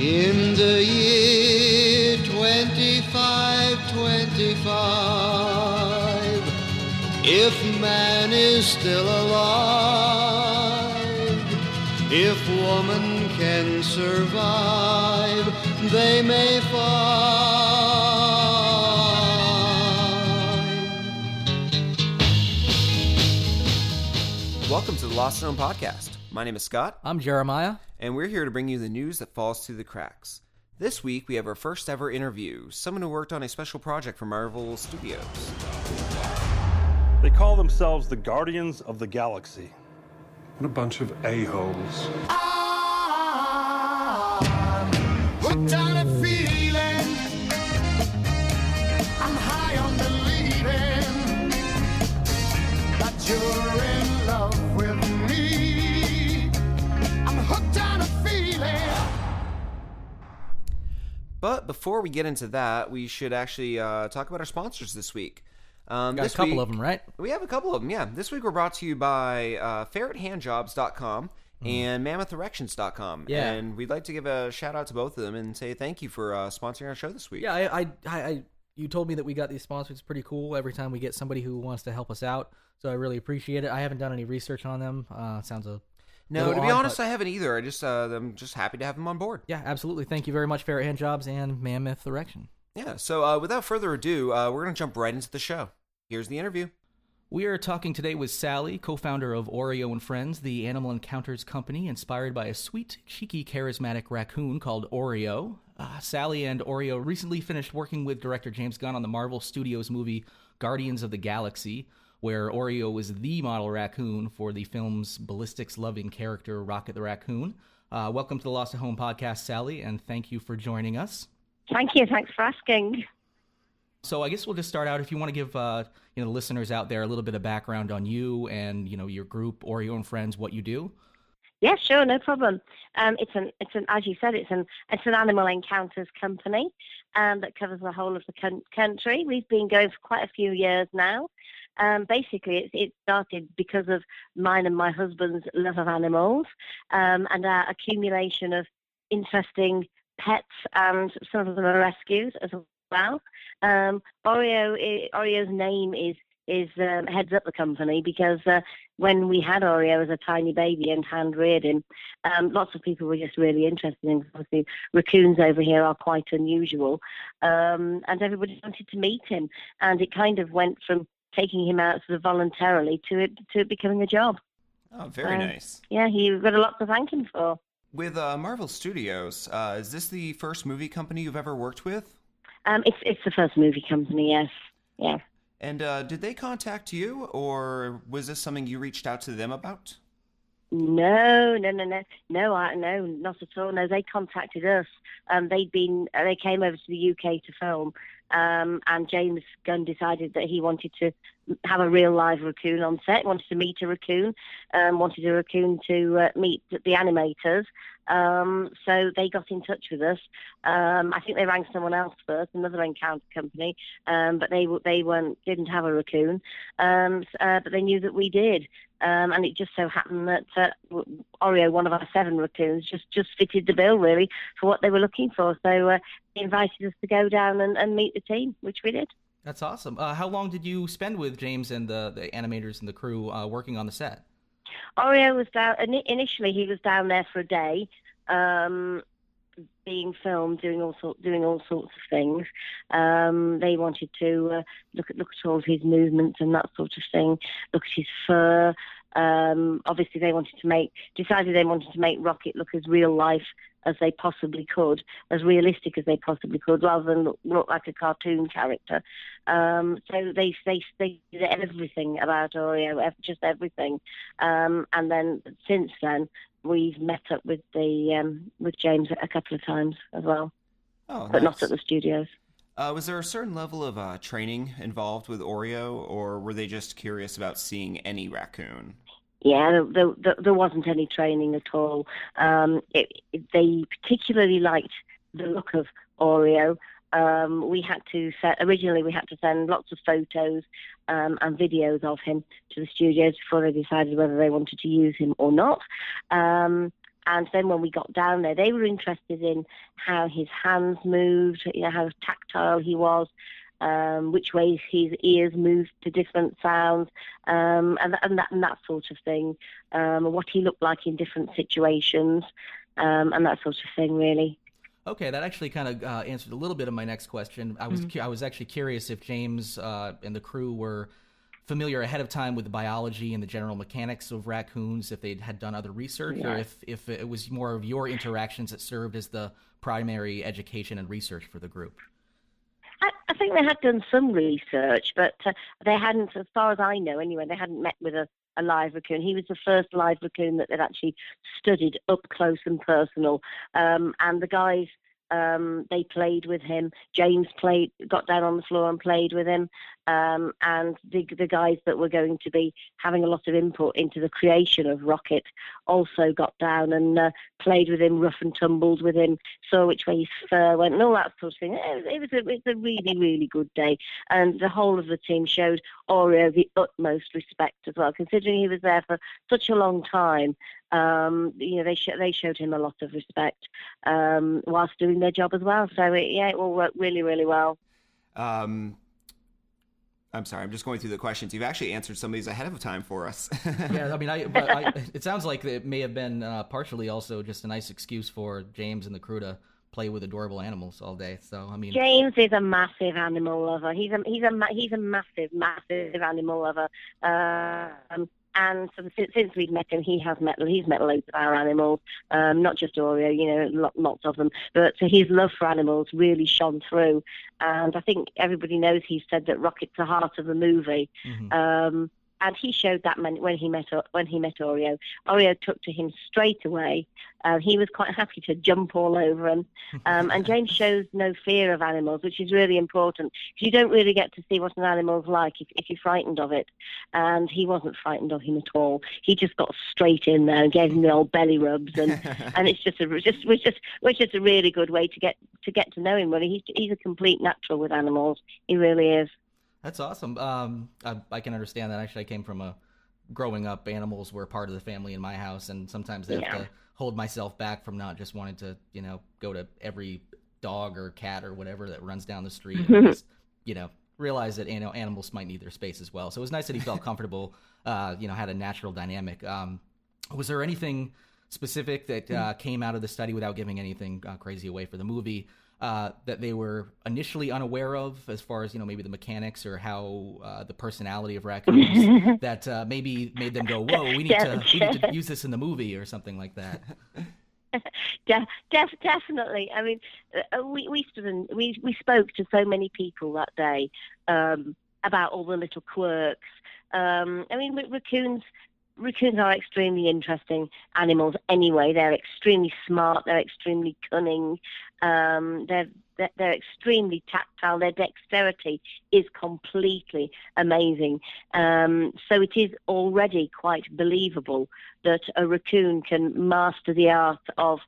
In the year 2525, if man is still alive, if woman can survive, they may find. Welcome to the Lost Zone Podcast. My name is Scott. I'm Jeremiah. And we're here to bring you the news that falls through the cracks. This week, we have our first ever interview, someone who worked on a special project for Marvel Studios. They call themselves the Guardians of the Galaxy. What a bunch of a-holes. What kind of feeling? I'm high on believing that you're in love with me. But before we get into that, we should actually talk about our sponsors this week. Got a couple of them, right? We have a couple of them, yeah. This week we're brought to you by ferrethandjobs.com and mammotherections.com. Yeah. And we'd like to give a shout-out to both of them and say thank you for sponsoring our show this week. Yeah, I you told me that we got these sponsors. It's pretty cool every time we get somebody who wants to help us out, so I really appreciate it. I haven't done any research on them. No, to be honest, I haven't either. I'm just happy to have him on board. Yeah, absolutely. Thank you very much, Ferret Hand Jobs and Mammoth Erection. Yeah, so without further ado, we're going to jump right into the show. Here's the interview. We are talking today with Sally, co-founder of Oreo and Friends, the animal encounters company inspired by a sweet, cheeky, charismatic raccoon called Oreo. Sally and Oreo recently finished working with director James Gunn on the Marvel Studios movie Guardians of the Galaxy, where Oreo was the model raccoon for the film's ballistics-loving character, Rocket the Raccoon. Welcome to the Lost at Home podcast, Sally, and thank you for joining us. Thank you. Thanks for asking. So I guess we'll just start out. If you want to give the listeners out there a little bit of background on you and your group, Oreo and Friends, what you do. Yeah, sure, no problem. It's an animal encounters company that covers the whole of the country. We've been going for quite a few years now. Basically, it started because of mine and my husband's love of animals and our accumulation of interesting pets, and some of them are rescues as well. Oreo's name is heads up the company because when we had Oreo as a tiny baby and hand-reared him, lots of people were just really interested in. Obviously, raccoons over here are quite unusual, and everybody wanted to meet him. And it kind of went from taking him out sort of voluntarily to it becoming a job. Oh, very nice. Yeah, you've got a lot to thank him for. With Marvel Studios, is this the first movie company you've ever worked with? It's the first movie company, yes. Yeah. And did they contact you, or was this something you reached out to them about? No, not at all. No, they contacted us. They came over to the UK to film, and James Gunn decided that he wanted to have a real live raccoon on set, wanted to meet a raccoon, wanted a raccoon to meet the animators. So they got in touch with us. I think they rang someone else first, another encounter company, but they didn't have a raccoon. But they knew that we did, and it just so happened that Oreo, one of our 7 raccoons, just fitted the bill really for what they were looking for. So they invited us to go down and meet the team, which we did. That's awesome. How long did you spend with James and the animators and the crew working on the set? Oreo was down, initially he was down there for a day, being filmed, doing all sorts of things. They wanted to look at all of his movements and that sort of thing, look at his fur. Obviously they wanted to make Rocket look as real life as they possibly could, as realistic as they possibly could, rather than look like a cartoon character. So they did everything about Oreo, just everything. And then since then, we've met up with with James a couple of times as well, but not at the studios. Was there a certain level of training involved with Oreo, or were they just curious about seeing any raccoon? Yeah, there wasn't any training at all. They particularly liked the look of Oreo. We had to send lots of photos and videos of him to the studios before they decided whether they wanted to use him or not. And then when we got down there, they were interested in how his hands moved, you know, how tactile he was, which way his ears moved to different sounds, and that sort of thing, what he looked like in different situations, and that sort of thing, really. Okay, that actually kind of answered a little bit of my next question. I was actually curious if James and the crew were familiar ahead of time with the biology and the general mechanics of raccoons, if they had done other research, or if it was more of your interactions that served as the primary education and research for the group. I think they had done some research, but they hadn't, as far as I know anyway, they hadn't met with a live raccoon. He was the first live raccoon that they'd actually studied up close and personal. And the guys, they played with him. James got down on the floor and played with him. And the guys that were going to be having a lot of input into the creation of Rocket also got down and played with him, rough and tumbled with him, saw which way his fur went and all that sort of thing. It was a really, really good day. And the whole of the team showed Oreo the utmost respect as well, considering he was there for such a long time. They showed him a lot of respect whilst doing their job as well. So, it all worked really, really well. I'm sorry, I'm just going through the questions. You've actually answered some of these ahead of time for us. Yeah, I mean, it sounds like it may have been partially also just a nice excuse for James and the crew to play with adorable animals all day. So, I mean, James is a massive animal lover. He's a massive, massive animal lover. And since we've met him, he's met loads of our animals, not just Oreo, lots of them. But his love for animals really shone through. And I think everybody knows he said that Rocket's the heart of the movie. Mm-hmm. And he showed that when he met Oreo. Oreo took to him straight away. He was quite happy to jump all over him. And James shows no fear of animals, which is really important. You don't really get to see what an animal's like if you're frightened of it. And he wasn't frightened of him at all. He just got straight in there and gave him the old belly rubs, and it's just a really good way to get to know him. Really, he's a complete natural with animals. He really is. That's awesome. I can understand that. Actually, I came from growing up, animals were part of the family in my house, and sometimes I have to hold myself back from not just wanting to, go to every dog or cat or whatever that runs down the street and just, realize that, animals might need their space as well. So it was nice that he felt comfortable, had a natural dynamic. Was there anything specific that came out of the study, without giving anything crazy away for the movie, that they were initially unaware of, as far as maybe the mechanics or how the personality of raccoons that maybe made them go, whoa, we need to use this in the movie or something like that? Definitely. I mean, we spoke to so many people that day about all the little quirks. Raccoons are extremely interesting animals anyway. They're extremely smart. They're extremely cunning. They're extremely tactile. Their dexterity is completely amazing. So it is already quite believable that a raccoon can master the art of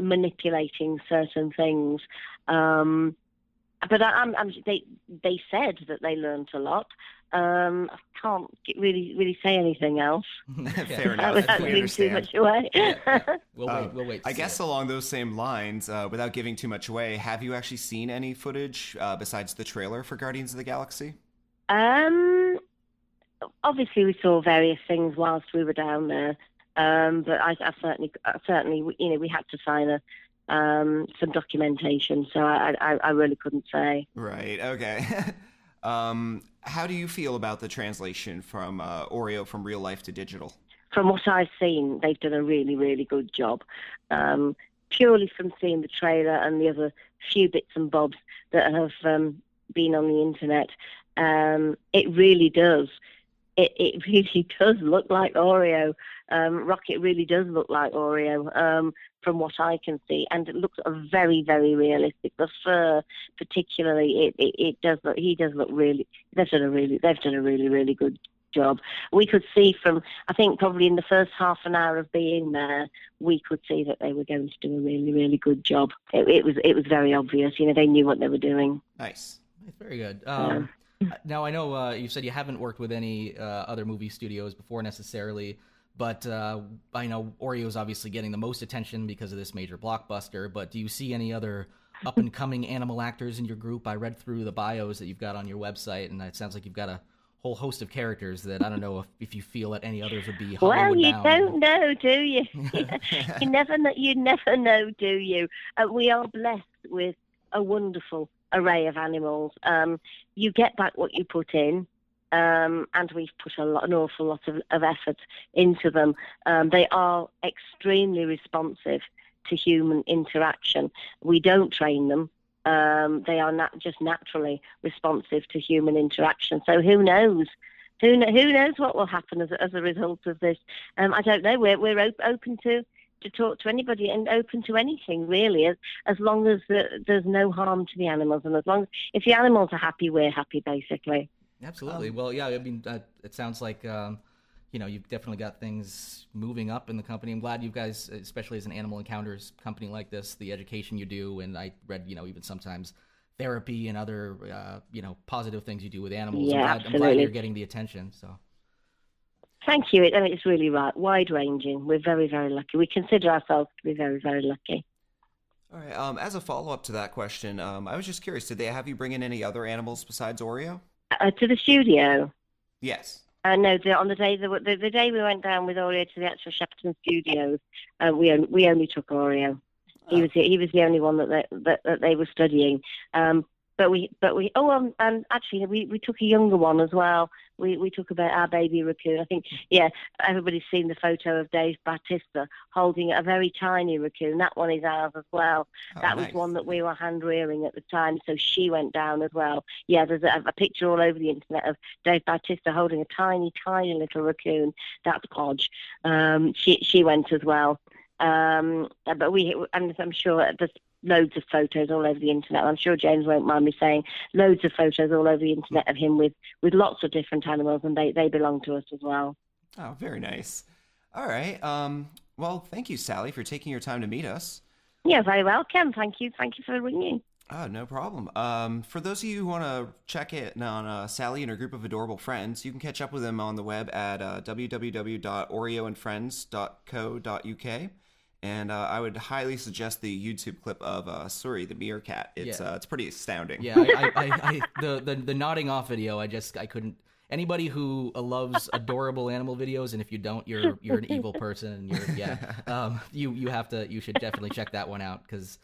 manipulating certain things. But they said that they learned a lot. I can't really say anything else. Fair enough. Without giving too much away. Yeah. We'll wait. I guess along those same lines, without giving too much away, have you actually seen any footage besides the trailer for Guardians of the Galaxy? Obviously, we saw various things whilst we were down there, but I certainly, we had to sign a. Some documentation, so I really couldn't say. Right, okay. How do you feel about the translation from Oreo from real life to digital? From what I've seen, they've done a really, really good job. Purely from seeing the trailer and the other few bits and bobs that have been on the internet, it really does. It really does look like Oreo. Rocket really does look like Oreo from what I can see, and it looks very, very realistic. The fur, particularly, it does look. He does look really. They've done a really, really good job. We could see from. I think probably in the first half an hour of being there, we could see that they were going to do a really, really good job. It was very obvious. They knew what they were doing. Nice. Very good. Now, I know you said you haven't worked with any other movie studios before necessarily, But I know Oreo's obviously getting the most attention because of this major blockbuster, but do you see any other up-and-coming animal actors in your group? I read through the bios that you've got on your website, and it sounds like you've got a whole host of characters that I don't know if you feel that any others would be Hollywood. Well, you bound. Don't know, do you? you never know, do you? We are blessed with a wonderful array of animals. You get back what you put in. And we've put an awful lot of effort into them. They are extremely responsive to human interaction. We don't train them. They are just naturally responsive to human interaction. So who knows? Who knows what will happen as a result of this? I don't know. We're open to talk to anybody and open to anything, really, as long as there's no harm to the animals. And as long as if the animals are happy, we're happy, basically. Absolutely. Well, yeah, I mean, it sounds like, you've definitely got things moving up in the company. I'm glad you guys, especially as an animal encounters company like this, the education you do, and I read, even sometimes therapy and other, positive things you do with animals. Yeah, I'm glad you're getting the attention, so. Thank you. It's really wide-ranging. We're very, very lucky. We consider ourselves to be very, very lucky. All right. As a follow-up to that question, I was just curious, did they have you bring in any other animals besides Oreo? To the studio? Yes. No, on the day we went down with Oreo to the actual Shepperton Studios, we only took Oreo. Oh. He was the only one that they were studying. But we took a younger one as well. We took about our baby raccoon. I think, everybody's seen the photo of Dave Bautista holding a very tiny raccoon. That one is ours as well. Oh, that was one that we were hand-rearing at the time, so she went down as well. Yeah, there's a picture all over the internet of Dave Bautista holding a tiny, tiny little raccoon. That's Podge. She went as well. But I'm sure at this loads of photos all over the internet. I'm sure James won't mind me saying loads of photos all over the internet of him with lots of different animals, and they belong to us as well. Oh, very nice. All right. Well, thank you, Sally, for taking your time to meet us. You're very welcome. Thank you. Thank you for ringing. Oh, no problem. For those of you who want to check in on Sally and her group of adorable friends, you can catch up with them on the web at www.oreoandfriends.co.uk. And I would highly suggest the YouTube clip of Suri, the meerkat. It's pretty astounding. Yeah, the nodding off video. I couldn't. Anybody who loves adorable animal videos, and if you don't, you're an evil person. And you should definitely check that one out because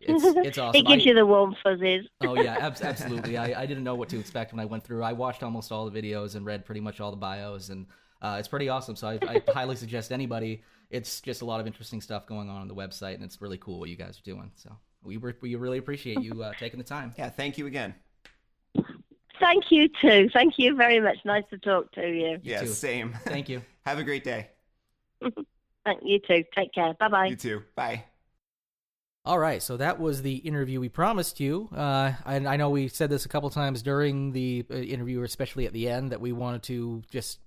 it's awesome. It gives you the warm fuzzies. Oh yeah, absolutely. I didn't know what to expect when I went through. I watched almost all the videos and read pretty much all the bios, and it's pretty awesome. So I highly suggest anybody. It's just a lot of interesting stuff going on the website, and it's really cool what you guys are doing. So we really appreciate you taking the time. Yeah, thank you again. Thank you, too. Thank you very much. Nice to talk to you. Yeah, same. Thank you. Have a great day. You too. Take care. Bye-bye. You too. Bye. All right, so that was the interview we promised you. I know we said this a couple times during the interview, especially at the end, that we wanted to just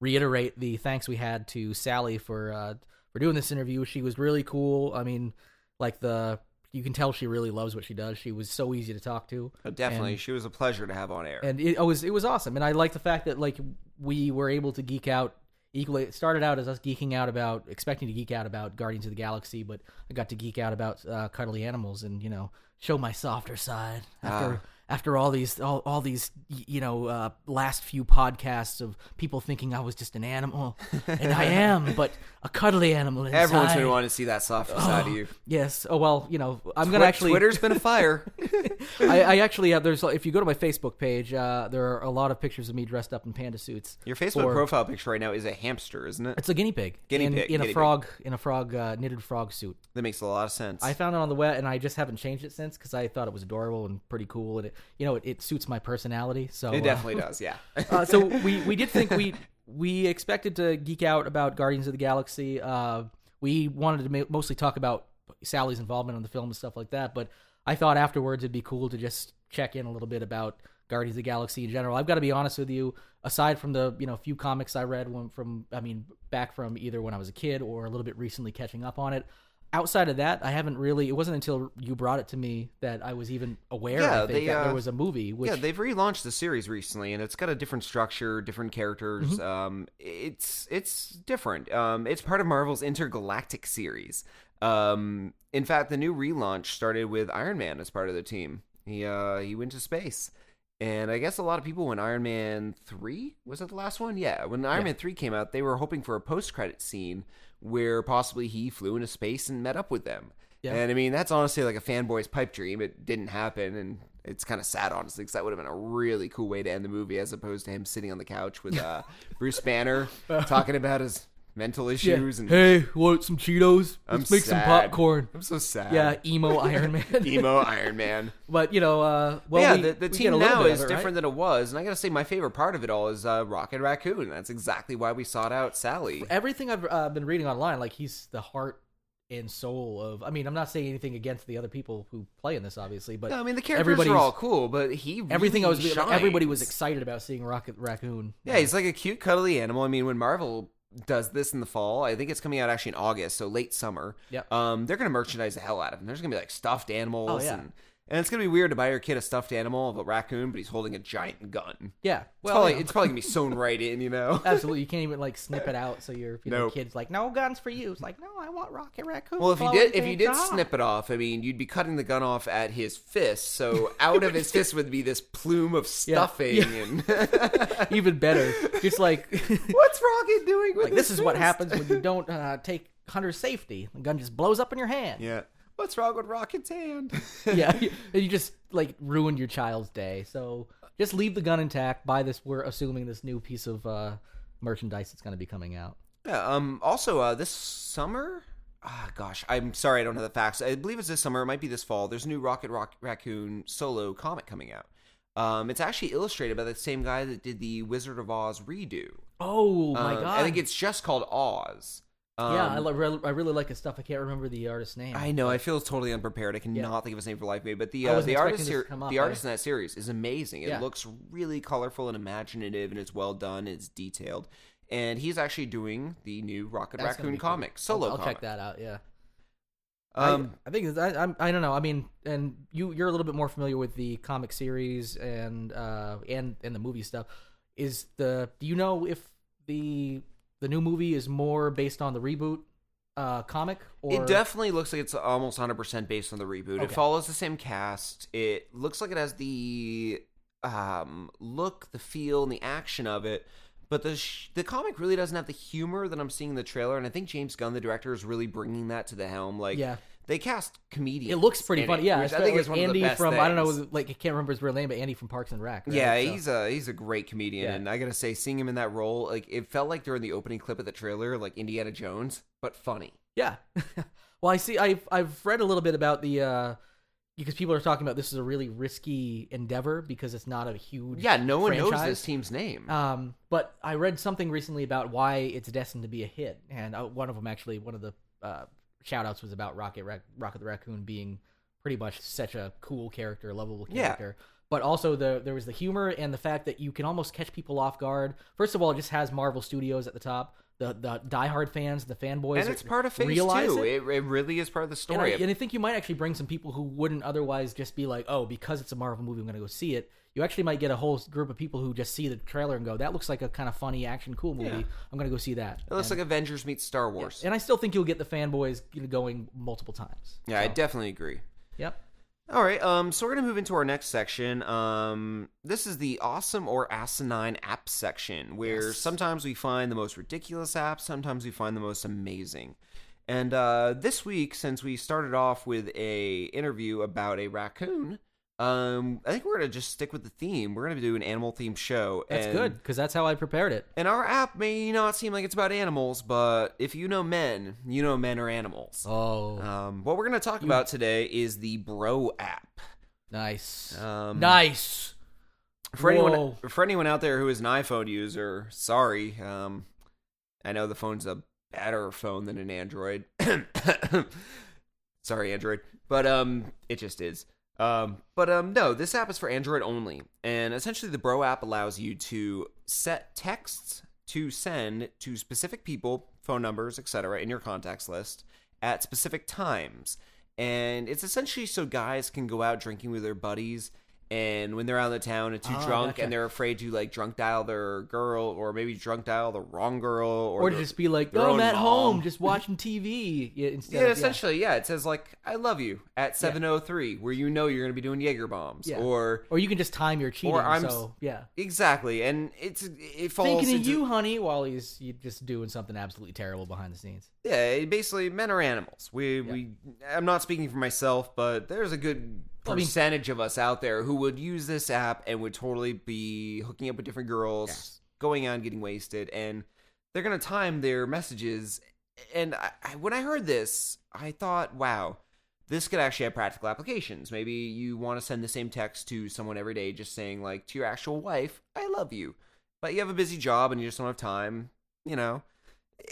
reiterate the thanks we had to Sally for doing this interview. She was really cool. I mean, you can tell she really loves what she does. She was so easy to talk to. Oh, definitely. She was a pleasure to have on air. And it was awesome. And I like the fact that we were able to geek out equally. It started out as us expecting to geek out about Guardians of the Galaxy, but I got to geek out about cuddly animals and, show my softer side after all these, last few podcasts of people thinking I was just an animal, and I am, but a cuddly animal inside. Everyone's been wanting to see that soft side of you. Yes. Oh well, I'm gonna actually. Twitter's been a fire. I actually have. If you go to my Facebook page, there are a lot of pictures of me dressed up in panda suits. Your Facebook profile picture right now is a hamster, isn't it? It's a guinea pig in a knitted frog suit. That makes a lot of sense. I found it on the web, and I just haven't changed it since because I thought it was adorable and pretty cool, and it suits my personality. So it definitely does, yeah. So we did think we expected to geek out about Guardians of the Galaxy. We wanted to mostly talk about Sally's involvement in the film and stuff like that, but I thought afterwards it'd be cool to just check in a little bit about Guardians of the Galaxy in general. I've got to be honest with you, aside from the few comics I read back from either when I was a kid or a little bit recently catching up on it, outside of that, I haven't really. It wasn't until you brought it to me that I was even aware. Yeah, that there was a movie. Which... Yeah, they've relaunched the series recently, and it's got a different structure, different characters. Mm-hmm. It's different. It's part of Marvel's intergalactic series. In fact, the new relaunch started with Iron Man as part of the team. He went to space, and I guess a lot of people when Iron Man 3 was that the last one. Yeah, when Iron Man 3 came out, they were hoping for a post-credit scene where possibly he flew into space and met up with them. Yeah. And I mean, that's honestly like a fanboy's pipe dream. It didn't happen, and it's kind of sad, honestly, because that would have been a really cool way to end the movie as opposed to him sitting on the couch with Bruce Banner talking about his mental issues. Yeah. And hey, want some Cheetos? Let's make some popcorn. I'm so sad. Yeah, emo Iron Man. Emo Iron Man. But, you know, the team now is different than it was. And I got to say, my favorite part of it all is Rocket Raccoon. That's exactly why we sought out Sally. Everything I've been reading online, like, he's the heart and soul of... I mean, I'm not saying anything against the other people who play in this, obviously, but... No, I mean, the characters are all cool, but he really everybody was excited about seeing Rocket Raccoon. Yeah, he's like a cute, cuddly animal. I mean, when Marvel does this in the fall, I think it's coming out actually in August, so late summer. Yep. They're going to merchandise the hell out of him. There's going to be like stuffed animals. Oh, yeah. And it's going to be weird to buy your kid a stuffed animal of a raccoon, but he's holding a giant gun. Yeah. Well, it's probably going to be sewn right in, you know? Absolutely. You can't even like snip it out. So your kid's like, no guns for you. It's like, no, I want Rocket Raccoon. Well, if you did snip it off, I mean, you'd be cutting the gun off at his fist. So out of his fist would be this plume of stuffing. Yeah. And even better. Just like, what's Rocket doing with like, this fist? Is what happens when you don't take hunter safety. The gun just blows up in your hand. Yeah. What's wrong with Rocket's hand? Yeah, you just like ruined your child's day. So just leave the gun intact. Buy this. We're assuming this new piece of merchandise that's going to be coming out. Yeah. Also, this summer. I'm sorry, I don't have the facts. I believe it's this summer. It might be this fall. There's a new Rocket Raccoon solo comic coming out. It's actually illustrated by the same guy that did the Wizard of Oz redo. Oh my god! I think it's just called Oz. Yeah, I really like his stuff. I can't remember the artist's name. I know. I feel totally unprepared. I cannot think of his name for life, but the artist in that series is amazing. It looks really colorful and imaginative, and it's well done. It's detailed, and he's actually doing the new Rocket Raccoon comic solo. I'll check that out. Yeah. I don't know. I mean, and you're a little bit more familiar with the comic series and the movie stuff. Do you know if the new movie is more based on the reboot comic? Or... It definitely looks like it's almost 100% based on the reboot. Okay. It follows the same cast. It looks like it has the look, the feel, and the action of it. But the comic really doesn't have the humor that I'm seeing in the trailer. And I think James Gunn, the director, is really bringing that to the helm. Like, they cast comedians. It looks pretty funny. Yeah, I think it's one of the best things. I don't know, like I can't remember his real name, but Andy from Parks and Rec. Right? Yeah, he's a great comedian, and I gotta say, seeing him in that role, like it felt like during the opening clip of the trailer, like Indiana Jones, but funny. Yeah. Well, I see. I've read a little bit about the because people are talking about this is a really risky endeavor because it's not a huge no one franchise. Knows this team's name. But I read something recently about why it's destined to be a hit, and one of them actually, one of the shout-outs was about Rocket the Raccoon being pretty much such a cool character, lovable character. Yeah. But also there was the humor and the fact that you can almost catch people off guard. First of all, it just has Marvel Studios at the top. The diehard fans, the fanboys. And it's part of Phase 2. It really is part of the story. And I think you might actually bring some people who wouldn't otherwise just be like, oh, because it's a Marvel movie, I'm going to go see it. You actually might get a whole group of people who just see the trailer and go, that looks like a kind of funny action, cool movie. Yeah. I'm going to go see that. It looks like Avengers meets Star Wars. Yeah. And I still think you'll get the fanboys going multiple times. Yeah, so. I definitely agree. Yep. All right, so we're going to move into our next section. This is the awesome or asinine app section, where sometimes we find the most ridiculous apps, sometimes we find the most amazing. And this week, since we started off with a interview about a raccoon, I think we're going to just stick with the theme. We're going to do an animal-themed show. That's good, because that's how I prepared it. And our app may not seem like it's about animals, but if you know men, you know men are animals. Oh. What we're going to talk about today is the Bro app. Nice. Nice. For anyone out there who is an iPhone user, sorry. I know the phone's a better phone than an Android. Sorry, Android. But it just is. No, this app is for Android only, and essentially the Bro app allows you to set texts to send to specific people, phone numbers, etc. in your contacts list, at specific times. And it's essentially so guys can go out drinking with their buddies, and when they're out of the town and too drunk, and they're afraid to, like, drunk dial their girl, or maybe drunk dial the wrong girl, or to just be like, oh, I'm at home just watching TV. Essentially, it says, like, I love you at 7:03, where you know you're going to be doing Jaeger bombs, or you can just time your cheating. Exactly, and it falls thinking into, of you, honey, while he's just doing something absolutely terrible behind the scenes. Yeah, basically, men are animals. I'm not speaking for myself, but there's a good percentage of us out there who would use this app and would totally be hooking up with different girls, going out and getting wasted, and they're going to time their messages. And when I heard this, I thought, wow, this could actually have practical applications. Maybe you want to send the same text to someone every day, just saying, like, to your actual wife, I love you, but you have a busy job and you just don't have time, you know.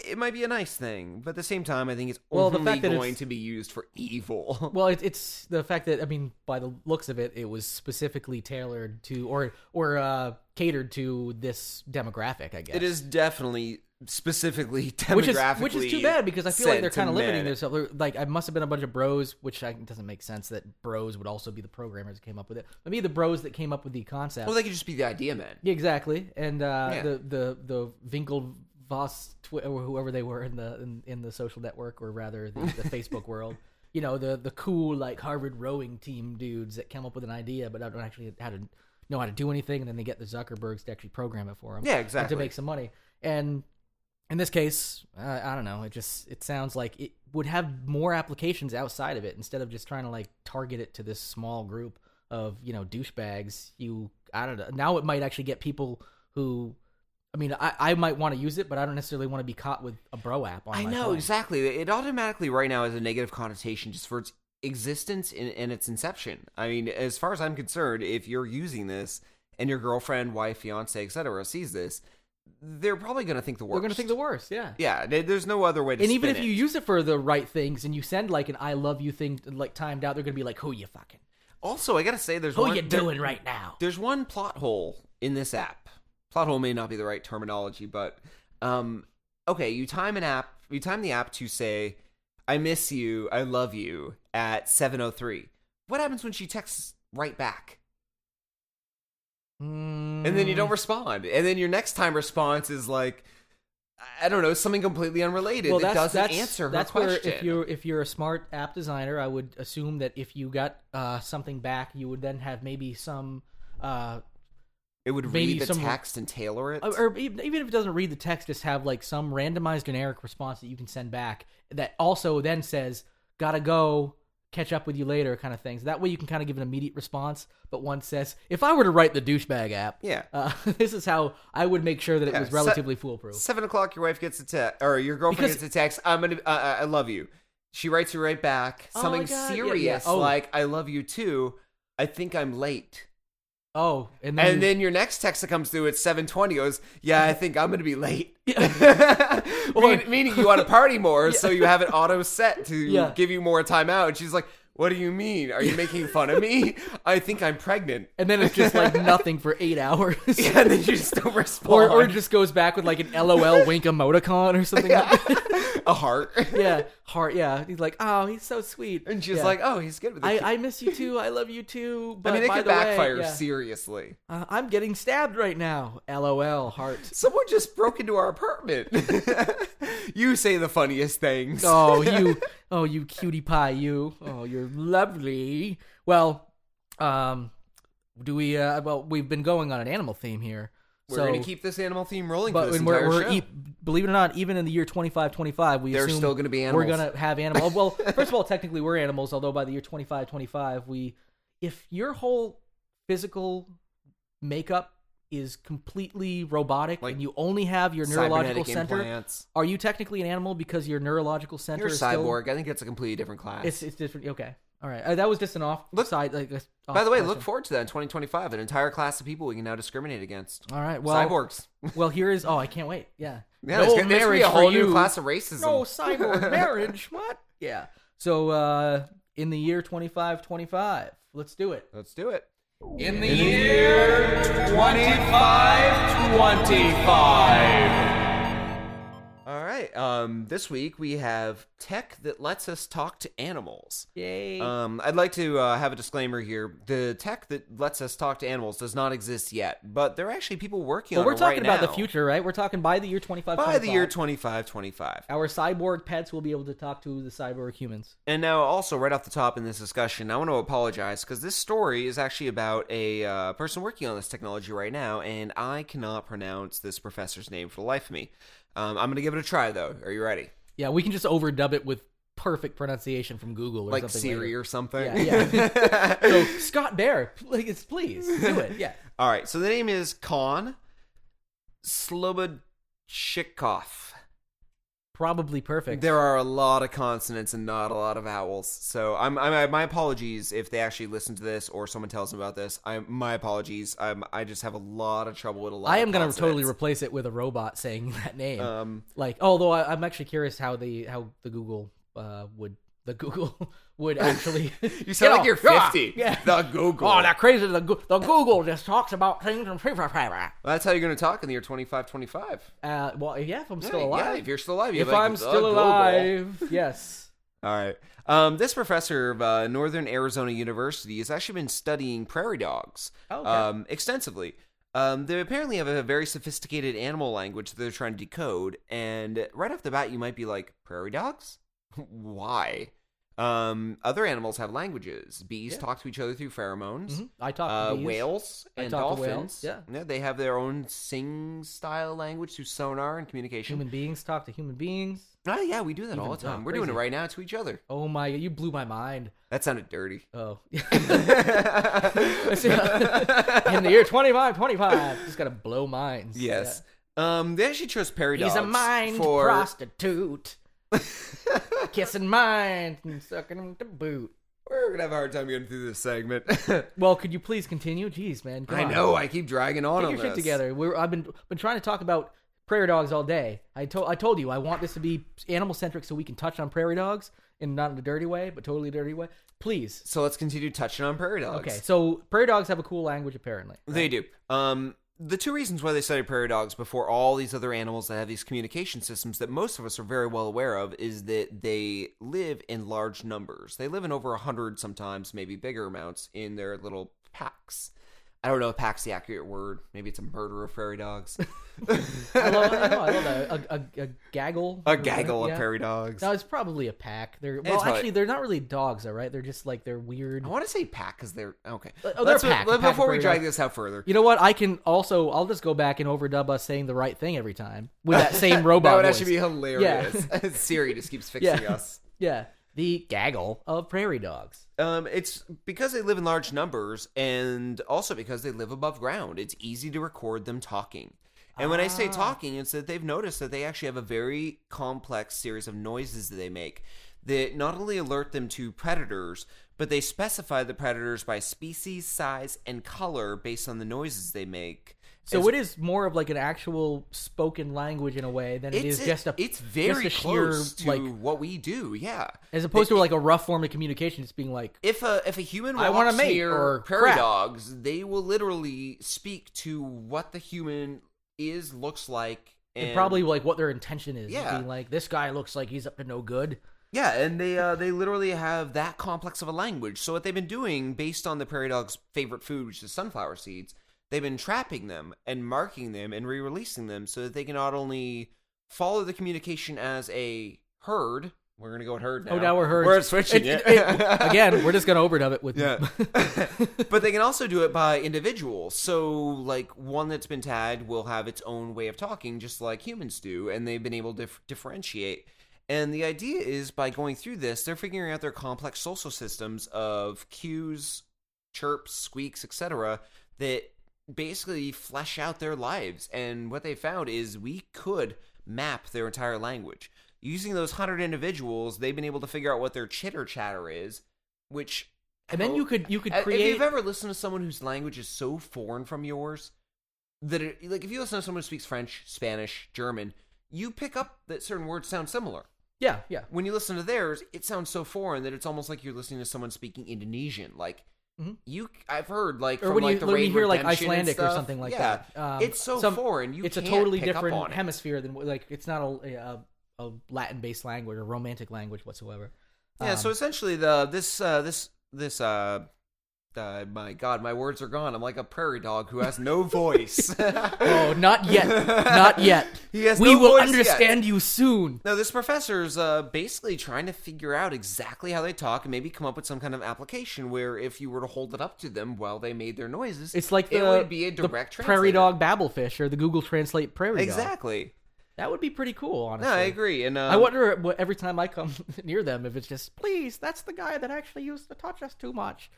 It might be a nice thing, but at the same time, I think it's only going to be used for evil. Well, it's the fact that, I mean, by the looks of it, it was specifically tailored to or catered to this demographic, I guess. It is definitely specifically demographically, which is too bad, because I feel like they're kind of limiting themselves. Like, I must have been a bunch of bros, which doesn't make sense that bros would also be the programmers that came up with it. But maybe the bros that came up with the concept. Well, they could just be the idea men. Yeah, exactly. And the Vinkled Voss, or whoever they were in the social network, or rather the Facebook world, you know, the cool, like, Harvard rowing team dudes that come up with an idea but don't actually know how to do anything, and then they get the Zuckerbergs to actually program it for them. Yeah, exactly. To make some money. And in this case, I don't know. It sounds like it would have more applications outside of it, instead of just trying to, like, target it to this small group of, you know, douchebags. I don't know. Now it might actually get people who. I mean, I might want to use it, but I don't necessarily want to be caught with a bro app on my phone. I know, exactly. It automatically right now has a negative connotation just for its existence and its inception. I mean, as far as I'm concerned, if you're using this and your girlfriend, wife, fiance, etc. sees this, they're probably going to think the worst. They're going to think the worst, yeah. Yeah, there's no other way to spin it. And even if you use it for the right things and you send, like, an I love you thing, like, timed out, they're going to be like, who you fucking? Also, I got to say, there's one... Who you doing right now? There's one plot hole in this app. Plot hole may not be the right terminology, but you time the app to say, I miss you, I love you, at 7:03. What happens when she texts right back? And then you don't respond. And then your next time response is, like, I don't know, something completely unrelated that doesn't answer her question. That's where, if you're a smart app designer, I would assume that if you got something back, you would then have maybe some... It would read the text and tailor it? Or even if it doesn't read the text, just have, like, some randomized generic response that you can send back that also then says, gotta go, catch up with you later, kind of things. So that way you can kind of give an immediate response, but one says, if I were to write the douchebag app, this is how I would make sure that it was relatively foolproof. 7:00, your wife gets a text, or your girlfriend gets a text, I love you. She writes you right back, something serious, like, I love you too, I think I'm late. Oh, and then your next text that comes through at 7:20 goes, yeah, I think I'm going to be late. Meaning you want to party more, so you have it auto-set to give you more time out. And she's like, what do you mean? Are you making fun of me? I think I'm pregnant. And then it's just, like, nothing for 8 hours. Yeah, and then you just don't respond. Or it just goes back with, like, an LOL wink emoticon or something like that. A heart. Yeah, heart, yeah. He's like, oh, he's so sweet. And she's like, oh, he's good with it. I miss you too. I love you too. But I mean, it could backfire seriously. I'm getting stabbed right now. LOL, heart. Someone just broke into our apartment. You say the funniest things. Oh, you cutie pie, you. Oh, you're lovely. Well, we've been going on an animal theme here. We're going to keep this animal theme rolling for this entire show. Believe it or not, even in the year 2525, there's still going to be animals. We're going to have animals. Well, first of all, technically we're animals, although by the year 2525, if your whole physical makeup is completely robotic, like, and you only have your neurological center. Implants. Are you technically an animal because your neurological center is still... You're a cyborg. I think it's a completely different class. It's different. Okay. All right. That was just an off-side... By the way, look forward to that in 2025. An entire class of people we can now discriminate against. All right. Well, cyborgs. Well, here is... Oh, I can't wait. Yeah. Yeah, there's going to be a whole new class of racism. No cyborg marriage. What? Yeah. So, in the year 2525. Let's do it. Let's do it. In the year 2525. All right. right. This week we have tech that lets us talk to animals. Yay. I'd like to have a disclaimer here. The tech that lets us talk to animals does not exist yet, but there are actually people working on it right now. We're talking about the future, right? We're talking by the year 2525. By the year 2525. Our cyborg pets will be able to talk to the cyborg humans. And now also right off the top in this discussion, I want to apologize because this story is actually about a person working on this technology right now, and I cannot pronounce this professor's name for the life of me. I'm going to give it a try, though. Are you ready? Yeah, we can just overdub it with perfect pronunciation from Google or like something. Like Siri later. Or something? Yeah. So, Scott Bear, please do it. Yeah. All right, so the name is Con Slobodchikoff. Probably perfect. There are a lot of consonants and not a lot of vowels. So I'm my apologies if they actually listen to this or someone tells them about this. My apologies. I just have a lot of trouble with a lot of consonants. I am going to totally replace it with a robot saying that name. Although I'm actually curious how the Google would actually. You sound like you're 50. Yeah. The Google. Oh, that crazy. The Google just talks about things from. Well, that's how you're going to talk in the year 2525. If I'm still alive. Yeah, if you're still alive. If I'm still alive. Yes. All right. This professor of Northern Arizona University has actually been studying prairie dogs extensively. They apparently have a very sophisticated animal language that they're trying to decode. And right off the bat, you might be like, prairie dogs? Why? Other animals have languages. Bees talk to each other through pheromones. Mm-hmm. I talk to bees. Whales and dolphins. Yeah, they have their own sing-style language through sonar and communication. Human beings talk to human beings. Oh, yeah, we do that all the time. We're doing it right now to each other. Oh, my. You blew my mind. That sounded dirty. Oh. In the year 2525, just got to blow minds. Yes. Yeah. They actually chose prairie dogs. He's a mind prostitute. Kissing mine and sucking him to boot. We're gonna have a hard time getting through this segment. Well, could you please continue? Jeez, man. I know. I keep dragging on. Get your shit together. I've been trying to talk about prairie dogs all day. I told you I want this to be animal centric so we can touch on prairie dogs and not in a dirty way, but totally dirty way. Please. So let's continue touching on prairie dogs. Okay. So prairie dogs have a cool language apparently. Right? They do. The two reasons why they study prairie dogs before all these other animals that have these communication systems that most of us are very well aware of is that they live in large numbers. They live in over 100 sometimes, maybe bigger amounts, in their little packs. I don't know if pack's the accurate word. Maybe it's a murder of prairie dogs. I love a gaggle. A gaggle of prairie dogs. No, it's probably a pack. They're not really dogs, though, right? They're just like, they're weird. I want to say pack because they're, okay. They're a pack. Before we drag this out further. You know what? I'll just go back and overdub us saying the right thing every time with that same robot voice. That would actually be hilarious. Yeah. Siri just keeps fixing us. Yeah. The gaggle of prairie dogs. It's because they live in large numbers and also because they live above ground. It's easy to record them talking. And when I say talking, it's that they've noticed that they actually have a very complex series of noises that they make that not only alert them to predators, but they specify the predators by species, size, and color based on the noises they make. So it is more of like an actual spoken language in a way than it is just a. It's very close to like what we do, yeah. As opposed to like a rough form of communication, it's being like if a human walks near prairie dogs, they will literally speak to what the human is, looks like, and probably like what their intention is. Yeah, being like this guy looks like he's up to no good. Yeah, and they literally have that complex of a language. So what they've been doing, based on the prairie dog's favorite food, which is sunflower seeds. They've been trapping them and marking them and re-releasing them so that they can not only follow the communication as a herd. We're going to go with herd now. Oh, now we're herd. We're switching again, we're just going to overdub it with But they can also do it by individuals. So, like, one that's been tagged will have its own way of talking just like humans do, and they've been able to differentiate. And the idea is by going through this, they're figuring out their complex social systems of cues, chirps, squeaks, etc. that basically flesh out their lives, and what they found is we could map their entire language. Using those 100 individuals, they've been able to figure out what their chitter chatter is, which... And then you could create... If you've ever listened to someone whose language is so foreign from yours, that it, like if you listen to someone who speaks French, Spanish, German, you pick up that certain words sound similar. Yeah, yeah. When you listen to theirs, it sounds so foreign that it's almost like you're listening to someone speaking Indonesian, like... Mm-hmm. I've heard like or from when like you, the Raid hear like Icelandic or something like that. It's so foreign. It's a totally different hemisphere than like it's not a a Latin-based language or romantic language whatsoever. Yeah, so essentially my God, my words are gone. I'm like a prairie dog who has no voice. Oh, not yet. He has no voice. We will understand you soon. No, this professor's basically trying to figure out exactly how they talk and maybe come up with some kind of application where if you were to hold it up to them while they made their noises, it's like it would be a direct translator. Prairie dog babblefish or the Google Translate prairie dog. Exactly. That would be pretty cool, honestly. No, I agree. And I wonder what, every time I come near them if it's just, please, that's the guy that actually used to touch us too much.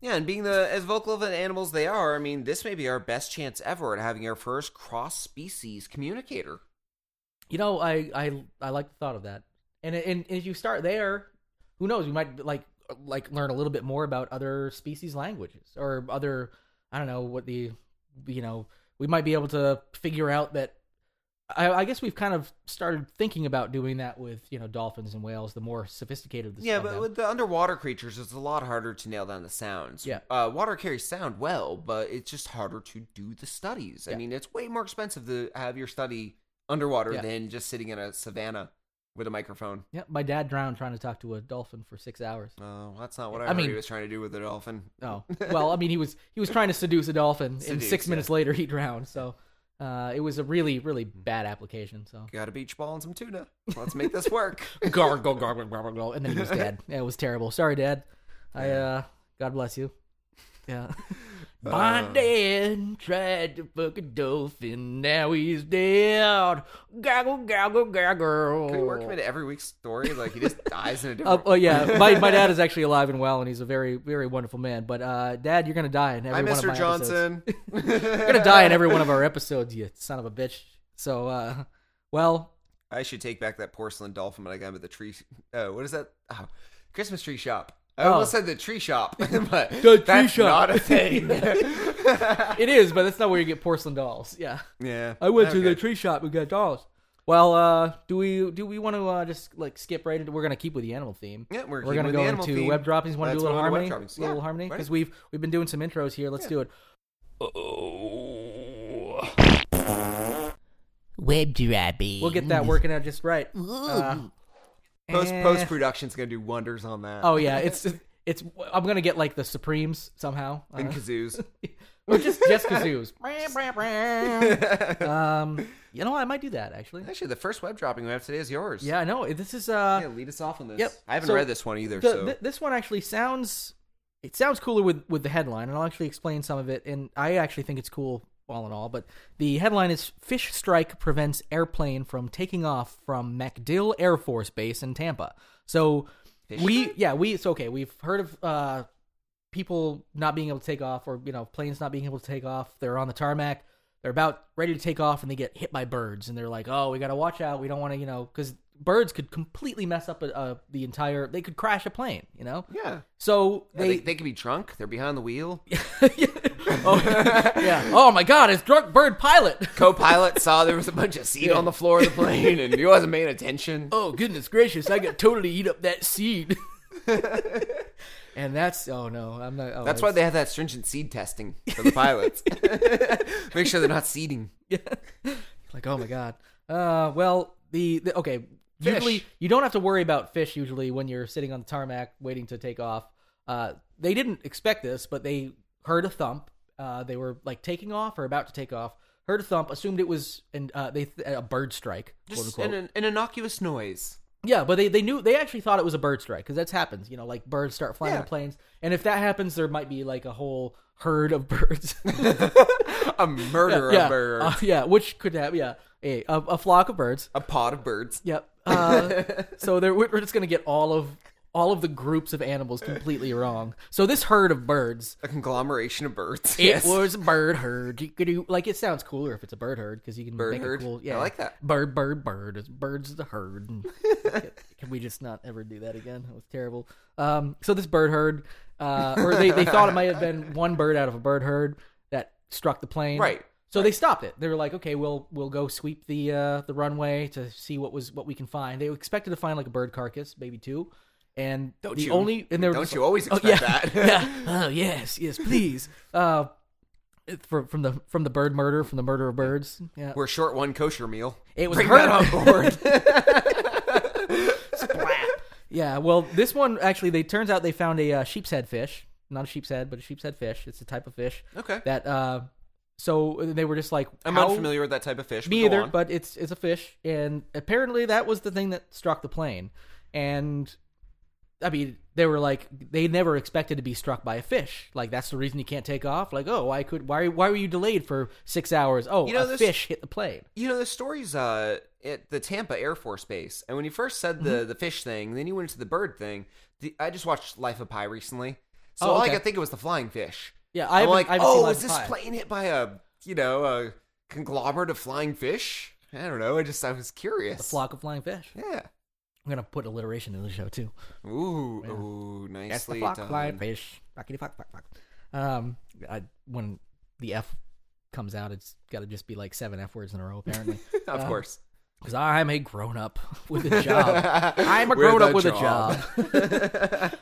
Yeah, and being as vocal of an animal as they are, I mean, this may be our best chance ever at having our first cross-species communicator. You know, I like the thought of that. And if you start there, who knows, you might like learn a little bit more about other species languages or other, I don't know, we might be able to figure out that I guess we've kind of started thinking about doing that with, dolphins and whales, the more sophisticated. But with the underwater creatures, it's a lot harder to nail down the sounds. Yeah. Water carries sound well, but it's just harder to do the studies. Yeah. I mean, it's way more expensive to have your study underwater than just sitting in a savanna with a microphone. Yeah, my dad drowned trying to talk to a dolphin for 6 hours. Oh, well, that's not what I mean, he was trying to do with a dolphin. Oh, well, I mean, he was trying to seduce a dolphin, and 6 minutes later he drowned, so... it was a really, really bad application. So got a beach ball and some tuna. Let's make this work. Gargle, gargle, gargle, and then he was dead. It was terrible. Sorry, Dad. God bless you. Yeah. My dad tried to fuck a dolphin. Now he's dead. Gaggle, gaggle, gaggle. Can we work him into every week's story? Like he just dies in a different. Oh yeah, my dad is actually alive and well, and he's a very, very wonderful man. But Dad, you're gonna die in every one of my episodes. You're gonna die in every one of our episodes, you son of a bitch. So, well, I should take back that porcelain dolphin that I got at the tree. What is that? Oh, Christmas tree shop. I almost said the tree shop, but that's not a thing. It is, but that's not where you get porcelain dolls. Yeah. Yeah. I went to the tree shop and got dolls. Well, do we want to just like skip right into? We're gonna keep with the animal theme. Yeah, we're gonna go into theme. Web droppings. Want to do a little harmony? Because we've been doing some intros here. Let's do it. Oh. Web dropping. We'll get that working out just right. Post production's gonna do wonders on that. Oh yeah, it's. I'm gonna get like the Supremes somehow and kazoos, or just kazoos. I might do that actually. Actually, the first web dropping we have today is yours. Yeah, I know. This is lead us off on this. Yep. I haven't read this one either. This one actually sounds cooler with the headline, and I'll actually explain some of it. And I actually think it's cool all in all. But the headline is Fish Strike Prevents Airplane from Taking Off from MacDill Air Force Base in Tampa. So it's okay. We've heard of people not being able to take off or, planes not being able to take off. They're on the tarmac. They're about ready to take off and they get hit by birds. And they're like, oh, we got to watch out. We don't want to, because birds could completely mess up they could crash a plane, Yeah. So they could be drunk. They're behind the wheel. Yeah. Oh yeah! Oh my God! It's drunk bird pilot. Co-pilot saw there was a bunch of seed on the floor of the plane, and he wasn't paying attention. Oh goodness gracious! I got totally eat up that seed. And that's I'm not. Oh, that's why they have that stringent seed testing for the pilots. Make sure they're not seeding. Yeah. Like oh my God. Well the okay. Fish. Usually you don't have to worry about fish. Usually when you're sitting on the tarmac waiting to take off, they didn't expect this, but they heard a thump. They were like taking off or about to take off. Heard a thump, assumed it was a bird strike. Just an innocuous noise. Yeah, but they knew they actually thought it was a bird strike because that's happens. Like birds start flying on planes, and if that happens, there might be like a whole herd of birds. A murder of birds. Which could happen. Yeah, a flock of birds, a pod of birds. Yep. So we're just gonna get all of the groups of animals completely wrong. So this herd of birds... A conglomeration of birds. It was a bird herd. You could do, it sounds cooler if it's a bird herd, because you can make it cool... Yeah, I like that. Bird. Birds is the herd. Can we just not ever do that again? That was terrible. So this bird herd, or they thought it might have been one bird out of a bird herd that struck the plane. Right. So they stopped it. They were like, okay, we'll go sweep the runway to see what we can find. They expected to find, a bird carcass, maybe two. And don't the you only and there don't you always expect that? Yeah. Oh yes, please. From the bird murder, from the murder of birds. Yeah. We're short one kosher meal. It was Bring that on board. Yeah, well, this one, actually, they turns out they found a sheep's head fish. Not a sheep's head, but a sheep's head fish. It's a type of fish. Okay. That, so they were just like... I'm unfamiliar with that type of fish. Me either, but it's a fish. And apparently that was the thing that struck the plane. And, I mean, they were like, they never expected to be struck by a fish. Like, that's the reason you can't take off. Like, oh, why were you delayed for 6 hours? Oh, fish hit the plane. You know, the story's at the Tampa Air Force Base. And when you first said the fish thing, then you went into the bird thing. I just watched Life of Pi recently. So all I could think of was the flying fish. Yeah, I'm like, is this plane hit by a conglomerate of flying fish? I don't know. I was curious. A flock of flying fish. Yeah. I'm going to put alliteration in the show, too. Ooh, yeah. Ooh, nicely that's the flock done. Flying fish. Rockety fuck, fuck, fuck. When the F comes out, it's got to just be like 7 F words in a row, apparently. Of course. Because I'm a grown-up with a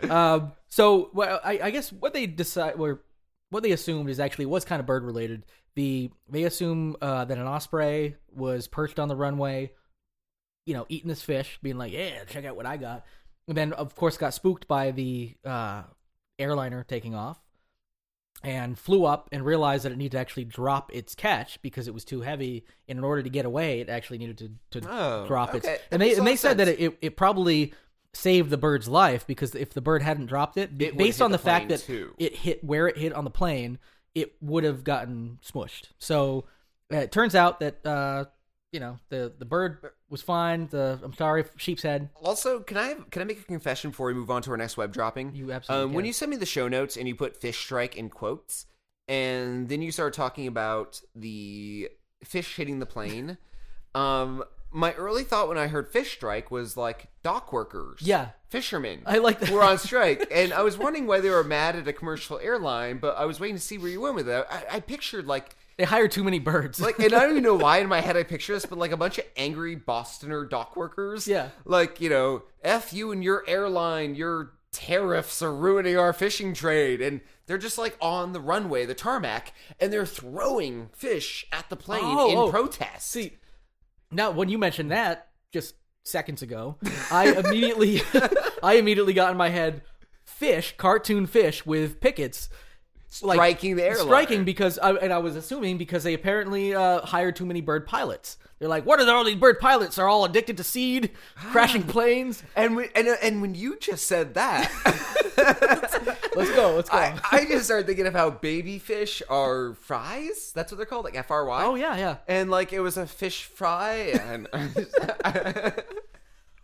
job. So, well, I guess what they decide, or what they assumed is actually was kind of bird-related. They assume that an osprey was perched on the runway, eating this fish, being like, yeah, check out what I got. And then, of course, got spooked by the airliner taking off and flew up and realized that it needed to actually drop its catch because it was too heavy. And in order to get away, it actually needed to drop its... And they said that it probably saved the bird's life because if the bird hadn't dropped it, based on the fact that it hit where it hit on the plane, it would have gotten smushed. So it turns out that... the bird was fine. Sheep's head. Also, can I make a confession before we move on to our next web dropping? You absolutely can. When you send me the show notes and you put fish strike in quotes, and then you start talking about the fish hitting the plane, my early thought when I heard fish strike was like dock workers. Yeah. Fishermen. I like that. Were on strike. And I was wondering why they were mad at a commercial airline, but I was waiting to see where you went with that. I pictured like... They hire too many birds. And I don't even know why in my head I picture this, but a bunch of angry Bostoner dock workers. Yeah. F you and your airline, your tariffs are ruining our fishing trade. And they're just on the runway, the tarmac, and they're throwing fish at the plane in protest. See, now when you mentioned that just seconds ago, I immediately got in my head fish, cartoon fish with pickets. Striking the airline. Striking because, I was assuming because they apparently hired too many bird pilots. They're like, what are all these bird pilots are all addicted to seed, crashing planes? And when you just said that. Let's go. I just started thinking of how baby fish are fries. That's what they're called, like F-R-Y. Oh, yeah, yeah. And it was a fish fry. And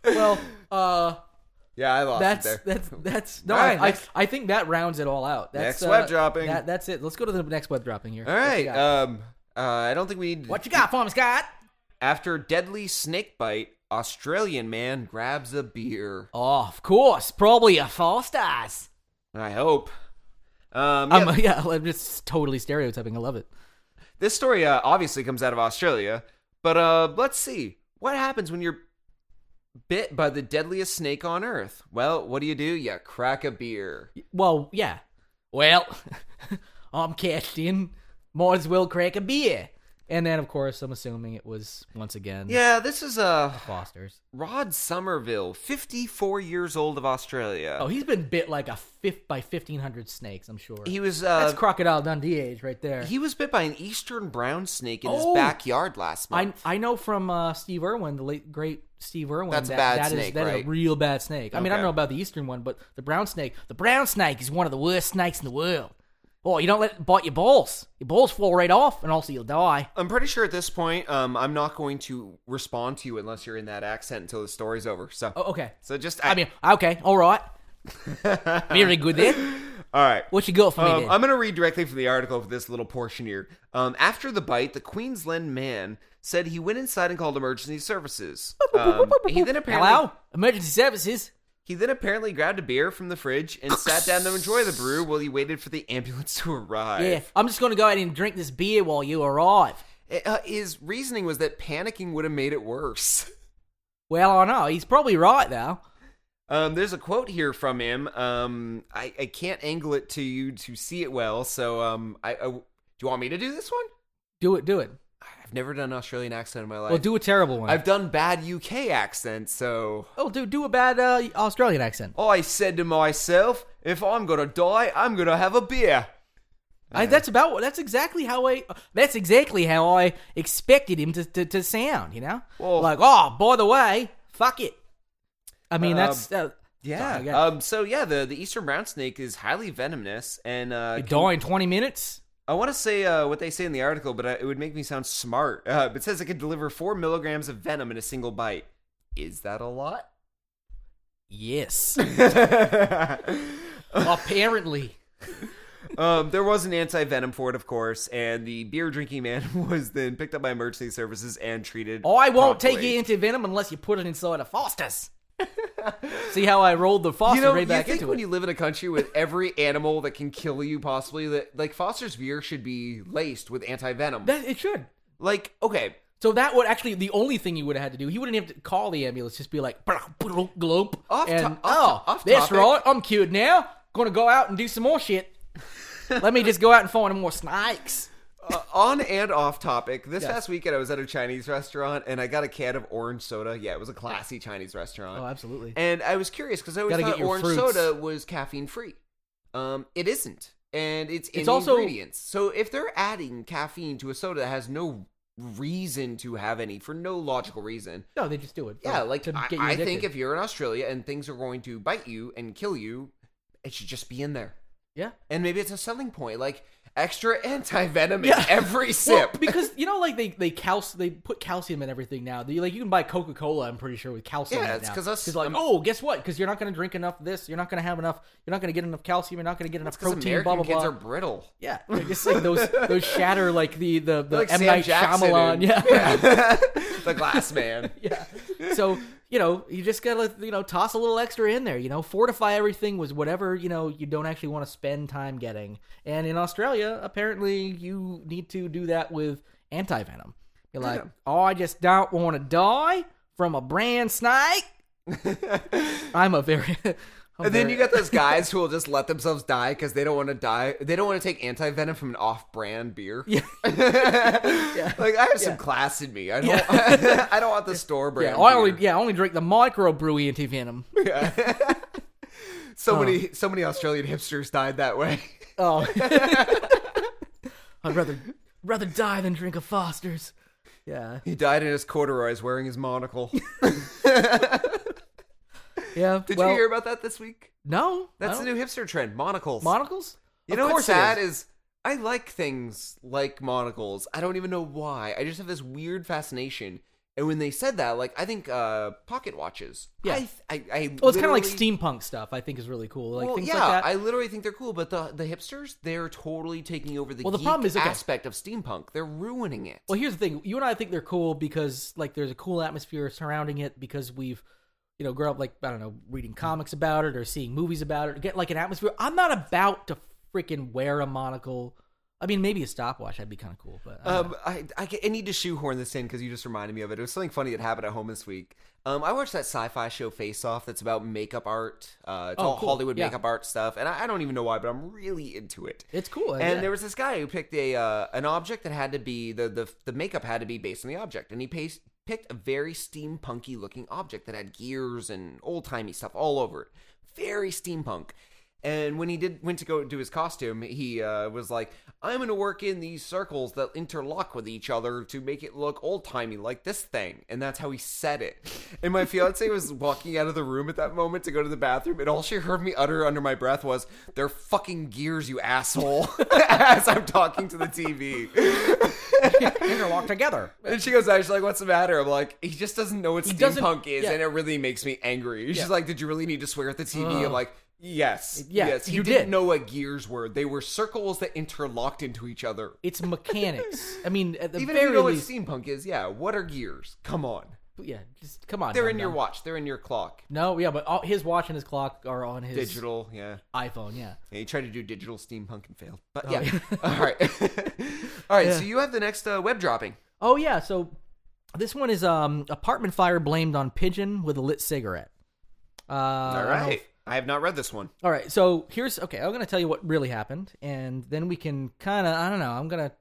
well, yeah, I lost it there. That's no. Right, I think that rounds it all out. Next web dropping. That's it. Let's go to the next web dropping here. All right. I don't think we need. What you got, Farmer Scott? After deadly snake bite, Australian man grabs a beer. Oh, of course, probably a Foster's. I hope. I'm just totally stereotyping. I love it. This story obviously comes out of Australia, but let's see what happens when you're bit by the deadliest snake on earth. Well, what do? You crack a beer. Well, yeah. Well, I'm cashed in. Might as well crack a beer. And then, of course, I'm assuming it was, once again... Yeah, this is a Foster's. Rod Somerville, 54 years old of Australia. Oh, he's been bit by 1,500 snakes, I'm sure. He was... That's Crocodile Dundee age right there. He was bit by an eastern brown snake in his backyard last month. I know from Steve Irwin, the late, great Steve Irwin. That's a bad snake, right? That is a real bad snake. Okay. I mean, I don't know about the eastern one, but the brown snake... The brown snake is one of the worst snakes in the world. Oh, you don't let it bite your balls. Your balls fall right off, and also you'll die. I'm pretty sure at this point, I'm not going to respond to you unless you're in that accent until the story's over. So, okay. So just, okay, all right. Very good then. All right. What you got for me then? I'm going to read directly from the article for this little portion here. After the bite, the Queensland man said he went inside and called emergency services. He then apparently... Hello? Emergency services? He then apparently grabbed a beer from the fridge and sat down to enjoy the brew while he waited for the ambulance to arrive. Yeah, I'm just going to go ahead and drink this beer while you arrive. His reasoning was that panicking would have made it worse. Well, I know. He's probably right, though. There's a quote here from him. I can't angle it to you to see it well, so do you want me to do this one? Do it. I I've never done an Australian accent in my life. Well, do a terrible one. I've done bad UK accents, so... Oh, do a bad Australian accent. I said to myself, if I'm gonna die, I'm gonna have a beer. That's exactly how I expected him to sound, you know? Well, like, by the way, fuck it. I mean, that's... yeah. Sorry, the eastern brown snake is highly venomous, and... you die in 20 minutes? I want to say what they say in the article, but it would make me sound smart. It says it could deliver 4 milligrams of venom in a single bite. Is that a lot? Yes. Apparently. There was an anti-venom for it, of course, and the beer-drinking man was then picked up by emergency services and treated promptly. I won't take your anti-venom unless you put it inside a Foster's. See how I rolled the Foster right back into it. You think when you live in a country with every animal that can kill you possibly, that like Foster's beer should be laced with anti-venom. It should. Like, okay. So that would actually, the only thing you would have had to do, he wouldn't have to call the ambulance, just be like, glump. That's right, I'm cured now. Gonna go out and do some more shit. Let me just go out and find more snakes. On and off topic, this past weekend I was at a Chinese restaurant and I got a can of orange soda. Yeah, it was a classy Chinese restaurant. Oh, absolutely. And I was curious because I always thought orange soda was caffeine free. It isn't, and it's also ingredients. So if they're adding caffeine to a soda that has no reason to have any, for no logical reason. No, they just do it. Yeah, like to get you addicted. I think if you're in Australia and things are going to bite you and kill you, it should just be in there. Yeah, and maybe it's a selling point, like. Extra anti-venom in every sip. Well, because, you know, like, they put calcium in everything now. You can buy Coca-Cola, I'm pretty sure, with calcium in it now. Yeah, it's because us... like, guess what? Because you're not going to drink enough of this. You're not going to have enough... You're not going to get enough calcium. You're not going to get enough protein, blah, blah, blah. Because American kids are brittle. Yeah. It's like those shatter, like, the like M. Night Shyamalan. Yeah. The glass man. Yeah. So... You know, you just gotta, toss a little extra in there, fortify everything with whatever, you don't actually want to spend time getting. And in Australia, apparently you need to do that with anti-venom. You're like, I just don't want to die from a brand snake. And then you got those guys who will just let themselves die because they don't want to die. They don't want to take anti-venom from an off-brand beer. Yeah. Like, I have some class in me. I don't want the store brand. Yeah, I only drink the microbrew anti-venom. Yeah. So many Australian hipsters died that way. Oh. I'd rather die than drink a Foster's. Yeah. He died in his corduroys wearing his monocle. Yeah. Did you hear about that this week? No. That's the new hipster trend, monocles. Monocles? You know what's sad is I like things like monocles. I don't even know why. I just have this weird fascination. And when they said that, like, I think pocket watches. Yeah. It's kind of like steampunk stuff I think is really cool. Like, things like that. I literally think they're cool. But the hipsters, they're totally taking over the geek aspect of steampunk. They're ruining it. Well, here's the thing. You and I think they're cool because, like, there's a cool atmosphere surrounding it because we've... grow up, like, I don't know, reading comics about it or seeing movies about it, or get like an atmosphere. I'm not about to freaking wear a monocle. I mean, maybe a stopwatch. That'd be kind of cool. But I need to shoehorn this in because you just reminded me of it. It was something funny that happened at home this week. I watched that sci-fi show Face Off that's about makeup art. It's all cool. Hollywood makeup art stuff. And I don't even know why, but I'm really into it. It's cool. And there was this guy who picked an object that had to be, the makeup had to be based on the object. And he picked a very steampunky looking object that had gears and old timey stuff all over it. Very steampunk. And when he went to go do his costume, he was like, I'm going to work in these circles that interlock with each other to make it look old-timey like this thing. And that's how he said it. And my fiance was walking out of the room at that moment to go to the bathroom, and all she heard me utter under my breath was, they're fucking gears, you asshole, as I'm talking to the TV. Interlock together. And she goes, she's like, what's the matter? I'm like, he just doesn't know what steampunk is, and it really makes me angry. She's like, did you really need to swear at the TV? I'm like... Yes. He didn't know what gears were. They were circles that interlocked into each other. It's mechanics. I mean, at the even very if you know least, what steampunk is, what are gears? Come on. Yeah, just come on. They're in your watch. They're in your clock. No, but all, his watch and his clock are on his... Digital, iPhone, Yeah, he tried to do digital steampunk and failed. But all right. So you have the next web dropping. Oh, yeah. So this one is apartment fire blamed on pigeon with a lit cigarette. All right. I have not read this one. All right, so I'm going to tell you what really happened, and then we can kind of, I'm going to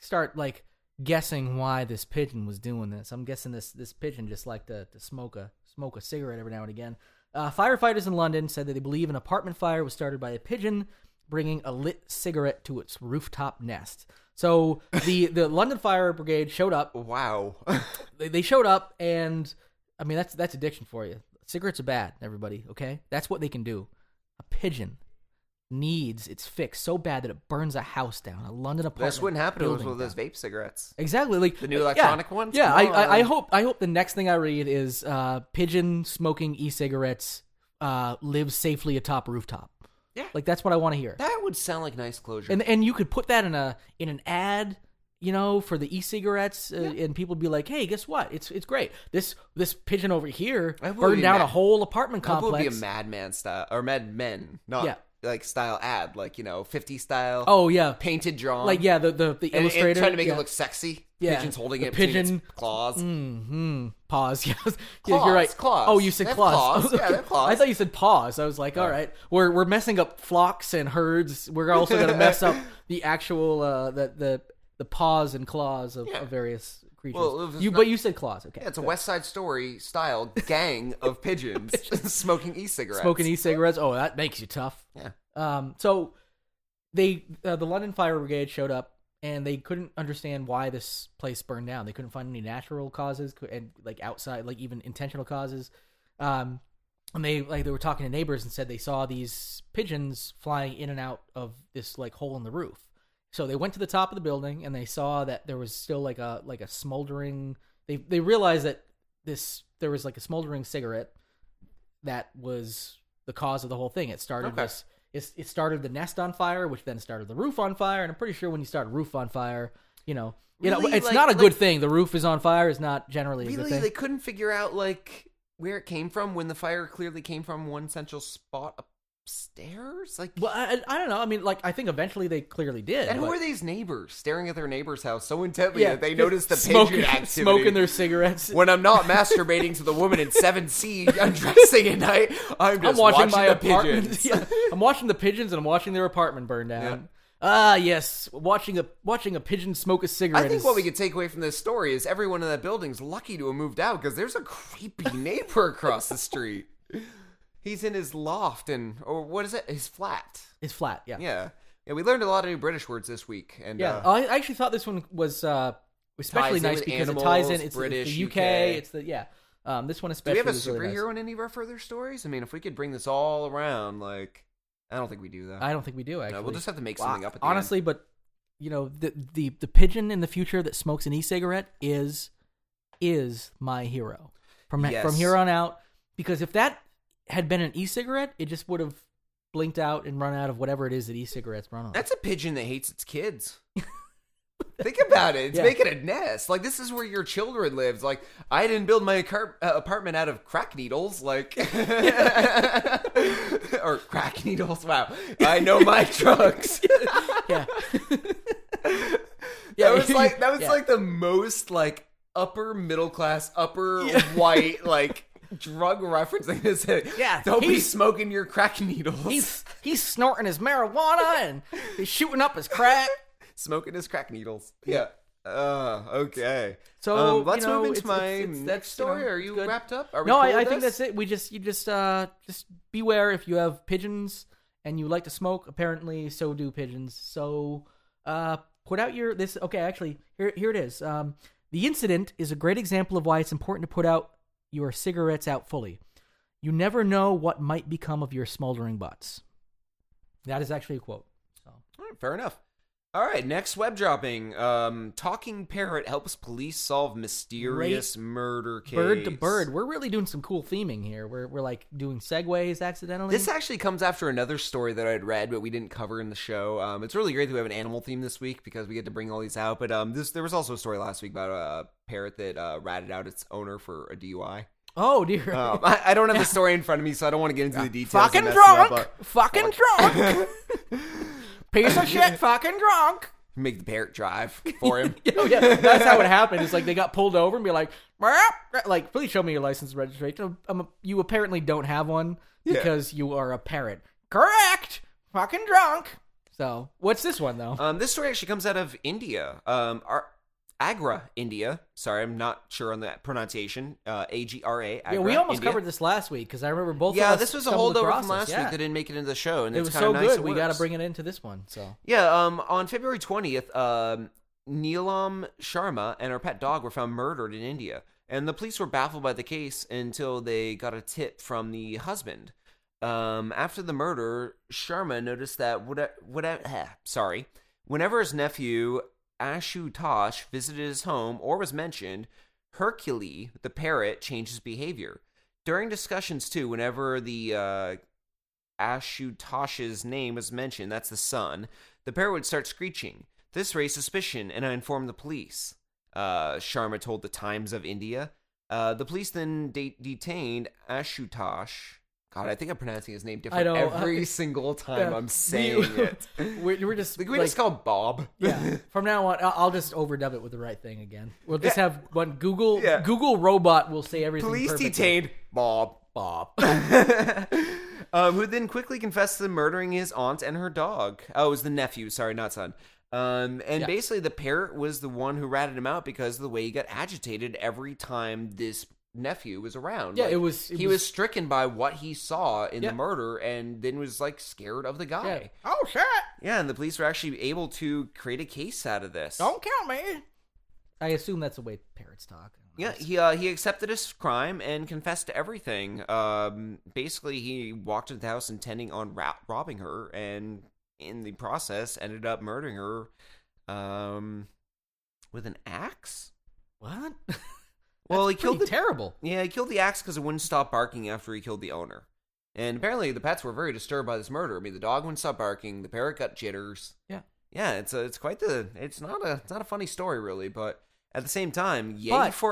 start, like, guessing why this pigeon was doing this. I'm guessing this pigeon just liked to smoke a cigarette every now and again. Firefighters in London said that they believe an apartment fire was started by a pigeon bringing a lit cigarette to its rooftop nest. So the London Fire Brigade showed up. Wow. They showed up, and I mean that's addiction for you. Cigarettes are bad, everybody. Okay, that's what they can do. A pigeon needs its fix so bad that it burns a house down, a London apartment. That's what happened to one of those vape cigarettes. Exactly, like the new electronic ones. Yeah, I hope the next thing I read is pigeon smoking e-cigarettes lives safely atop rooftop. Yeah, like that's what I want to hear. That would sound like nice closure. And you could put that in an ad, you know, for the e-cigarettes, and people would be like, "Hey, guess what? It's great. This pigeon over here burned down a whole apartment complex." That would be a Madman style or Mad Men, like style ad, like, you know, 50s style. Oh yeah, painted drawn. Like the illustrator and trying to make it look sexy. Yeah. Pigeon's holding it between its claws. Mm-hmm. Paws. Yes. Claws, yeah, you're right. Claws. Oh, you said claws. Yeah, they're claws. I thought you said paws. I was like, all right, we're messing up flocks and herds. We're also going to mess up the actual the paws and claws of various creatures. Well, but you said claws. Okay. Yeah, it's a West Side Story style gang of pigeons smoking e-cigarettes. Oh, that makes you tough. Yeah. So they the London Fire Brigade showed up. And they couldn't understand why this place burned down. They couldn't find any natural causes and even intentional causes. And they were talking to neighbors and said they saw these pigeons flying in and out of this hole in the roof. So they went to the top of the building and they saw that there was still a smoldering. They realized that there was a smoldering cigarette that was the cause of the whole thing. It started this. It started the nest on fire, which then started the roof on fire. And I'm pretty sure when you start a roof on fire, you know, it's not a good thing. The roof is on fire is not generally a good thing. They couldn't figure out where it came from when the fire clearly came from one central spot upstairs. I don't know. I mean, I think eventually they clearly did. And who are these neighbors staring at their neighbor's house so intently that they noticed the pigeon activity, smoking their cigarettes? When I'm not masturbating to the woman in 7C undressing at night, I'm just watching my apartment. Yeah. I'm watching the pigeons and I'm watching their apartment burn down. Yeah. Ah, yes. Watching a pigeon smoke a cigarette. I think what we could take away from this story is everyone in that building's lucky to have moved out because there's a creepy neighbor across the street. He's in his loft or what is it? His flat. Yeah. Yeah, we learned a lot of new British words this week. And I actually thought this one was especially nice because animals, it ties in. It's British, the UK. It's the, this one especially. Do we have a superhero in any of our further stories? I mean, if we could bring this all around, I don't think we do, though. I don't think we do, actually. No, we'll just have to make something up at the end. But, you know, the pigeon in the future that smokes an e-cigarette is my hero. From here on out, because if that had been an e-cigarette, it just would have blinked out and run out of whatever it is that e-cigarettes run on. That's a pigeon that hates its kids. Think about it. It's making a nest. This is where your children live. I didn't build my apartment out of crack needles. Or crack needles. Wow. I know my drugs. Yeah. That was the most, upper middle class, white, drug referencing this. Yeah, don't be smoking your crack needles. He's snorting his marijuana and he's shooting up his crack, smoking his crack needles. Yeah. Okay. So let's move into next story. Are you good? Wrapped up? Are we? No, cool I think that's it. We just beware if you have pigeons and you like to smoke. Apparently, so do pigeons. So put out your this. Okay, actually, here it is. The incident is a great example of why it's important to put out your cigarettes out fully. You never know what might become of your smoldering butts. That is actually a quote. So. All right, fair enough. All right, next web dropping. Talking parrot helps police solve mysterious murder case. Bird to bird. We're really doing some cool theming here. We're doing segues accidentally. This actually comes after another story that I'd read, but we didn't cover in the show. It's really great that we have an animal theme this week because we get to bring all these out. But there was also a story last week about a parrot that ratted out its owner for a DUI. Oh, dear. I don't have the story in front of me, so I don't want to get into the details. Fucking drunk. Piece of shit, fucking drunk. Make the parrot drive for him. That's how it happened. It's they got pulled over and be please show me your license and registration. You apparently don't have one because you are a parrot. Correct. Fucking drunk. So what's this one, though? This story actually comes out of India. Agra, India. Sorry, I'm not sure on that pronunciation. AGRA. Agra, yeah, we almost India. Covered this last week because I remember both. Yeah, of us this was a holdover from last week that didn't make it into the show, and it was so nice good. We got to bring it into this one. So yeah, on February 20th, Neelam Sharma and her pet dog were found murdered in India, and the police were baffled by the case until they got a tip from the husband. After the murder, Sharma noticed that whenever his nephew Ashutosh visited his home or was mentioned, Hercule, the parrot, changed his behavior. During discussions, too, whenever the Ashutosh's name was mentioned, that's the son, the parrot would start screeching. This raised suspicion, and I informed the police, Sharma told the Times of India. The police then detained Ashutosh. God, I think I'm pronouncing his name different every single time I'm saying it. We're just like, we just call him Bob. Yeah. From now on, I'll just overdub it with the right thing again. We'll just have one Google robot will say everything. Police perfectly. Detained Bob. Who then quickly confessed to murdering his aunt and her dog. Oh, it was the nephew. Sorry, not son. Basically, the parrot was the one who ratted him out because of the way he got agitated every time this nephew was around. Yeah, like, he was stricken by what he saw in the murder, and then was like scared of the guy. Yeah. Oh shit! Yeah, and the police were actually able to create a case out of this. Don't kill me. I assume that's the way parrots talk. Yeah, he accepted his crime and confessed to everything. Basically, he walked into the house intending on robbing her, and in the process, ended up murdering her with an axe. What? Well, he killed terrible. Yeah, he killed the axe because it wouldn't stop barking after he killed the owner. And apparently the pets were very disturbed by this murder. I mean, the dog wouldn't stop barking. The parrot got jitters. Yeah. Yeah, it's not a funny story, really. But at the same time,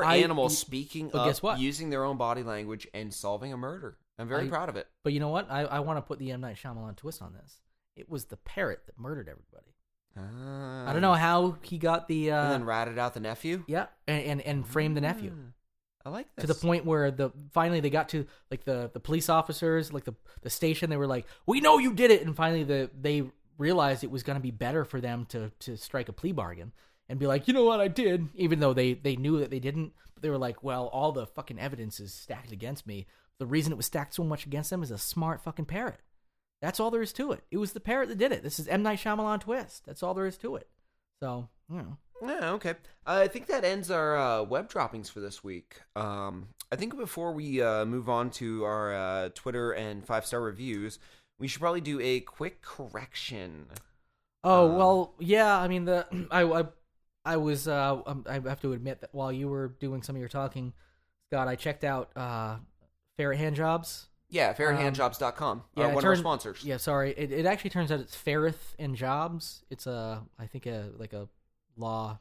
animals speaking up, using their own body language, and solving a murder. I'm very proud of it. But you know what? I want to put the M. Night Shyamalan twist on this. It was the parrot that murdered everybody. I don't know how he got the... and then ratted out the nephew? Yeah, and framed the nephew. I like this. To the point where finally they got to, like, the police officers, like, the station, they were like, we know you did it! And finally they realized it was going to be better for them to strike a plea bargain and be like, you know what, I did! Even though they knew that they didn't, but they were like, well, all the fucking evidence is stacked against me. The reason it was stacked so much against them is a smart fucking parrot. That's all there is to it. It was the parrot that did it. This is M. Night Shyamalan twist. That's all there is to it. So, you know. Yeah, okay. I think that ends our web droppings for this week. I think before we move on to our Twitter and 5-star reviews, we should probably do a quick correction. Oh, well, yeah. I mean, I have to admit that while you were doing some of your talking, Scott, I checked out Ferret Handjobs. Yeah, ferrethandjobs.com. One of our sponsors. Yeah, sorry. It actually turns out it's Ferreth and Jobs. It's a law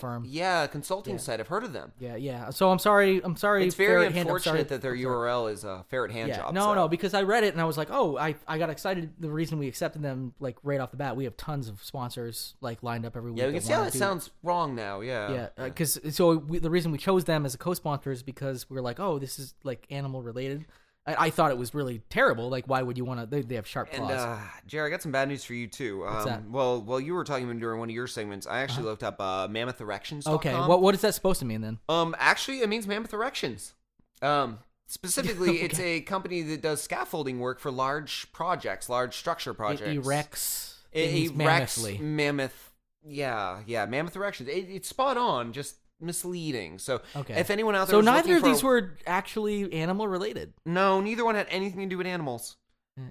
firm. Yeah, consulting site. I've heard of them. Yeah. So I'm sorry. It's very unfortunate that their URL is Ferret Handjobs. Yeah. No, because I read it and I was like, oh, I got excited. The reason we accepted them, like, right off the bat, we have tons of sponsors, like, lined up every week. Yeah, we can see how that sounds wrong now. Yeah. Yeah, because the reason we chose them as a co-sponsor is because we were like, oh, this is, like, animal related. I thought it was really terrible. Like, why would you want to? They have sharp claws. And, Jerry, I got some bad news for you, too. What's that? Well, while you were talking during one of your segments, I actually looked up mammoth erections. Okay, what is that supposed to mean, then? Actually, it means mammoth erections. Specifically, okay. It's a company that does scaffolding work for large structure projects. It erects mammoth. Yeah, mammoth erections. It's spot on, just... misleading. So if anyone out there so was neither of these were actually animal related. No, neither one had anything to do with animals.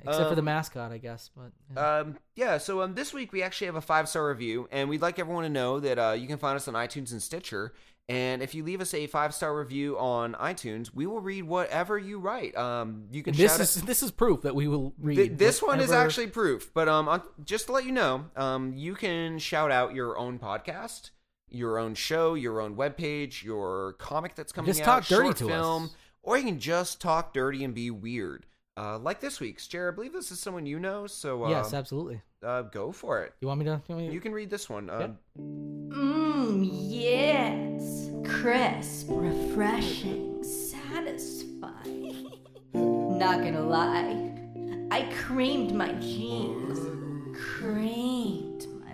Except for the mascot, I guess. But this week we actually have a 5-star review, and we'd like everyone to know that you can find us on iTunes and Stitcher, and if you leave us a 5-star review on iTunes, we will read whatever you write. You can this is proof that we will read. This one is actually proof, but just to let you know, you can shout out your own podcast, your own show, your own webpage, your comic that's coming out, talk dirty short to film, us. Or you can just talk dirty and be weird. Like this week's, Jer, I believe this is someone you know, so... yes, absolutely. Go for it. You want me to... You can read this one. Yes. Crisp, refreshing, satisfying. Not gonna lie, I creamed my jeans. Creamed.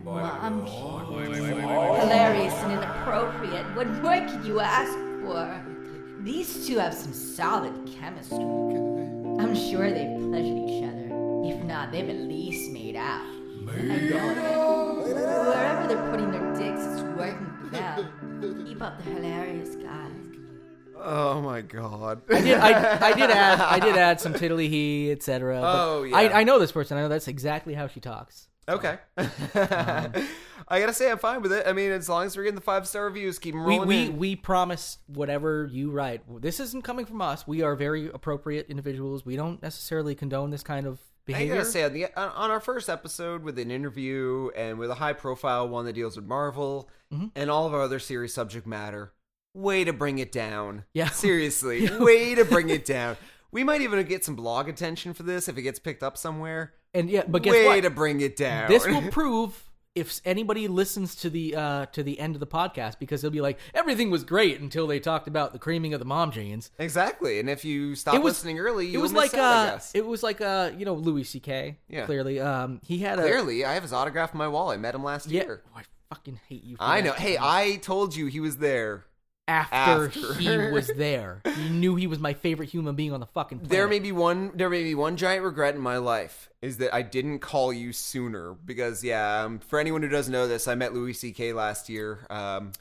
Mom, hilarious in an appropriate. What more could you ask for? These two have some solid chemistry. I'm sure they've pleasured each other. If not, they've at least made out. Wherever they're putting their dicks, it's working for them. Keep up the hilarious, guys. Oh my God! I did add some tiddly he, etc. Oh yeah. I know this person. I know that's exactly how she talks. So. Okay. I gotta say I'm fine with it. I mean, as long as we're getting the 5-star reviews, keep them rolling. We promise whatever you write. This isn't coming from us. We are very appropriate individuals. We don't necessarily condone this kind of behavior. I gotta say on our first episode with an interview and with a high profile one that deals with Marvel and all of our other series subject matter. Way to bring it down. Yeah. Seriously. Way to bring it down. We might even get some blog attention for this if it gets picked up somewhere. And yeah, but guess what? Way to bring it down. This will prove if anybody listens to the end of the podcast, because they'll be like, everything was great until they talked about the creaming of the mom jeans. Exactly. And if you stop listening early, you'll miss out, I guess. It was like Louis C.K. Yeah. Clearly. Clearly, I have his autograph on my wall. I met him last year. Oh, I fucking hate you for that. I know. Hey, I told you he was there. After he was there. He knew he was my favorite human being on the fucking planet. There may be one giant regret in my life is that I didn't call you sooner because, for anyone who doesn't know this, I met Louis C.K. last year.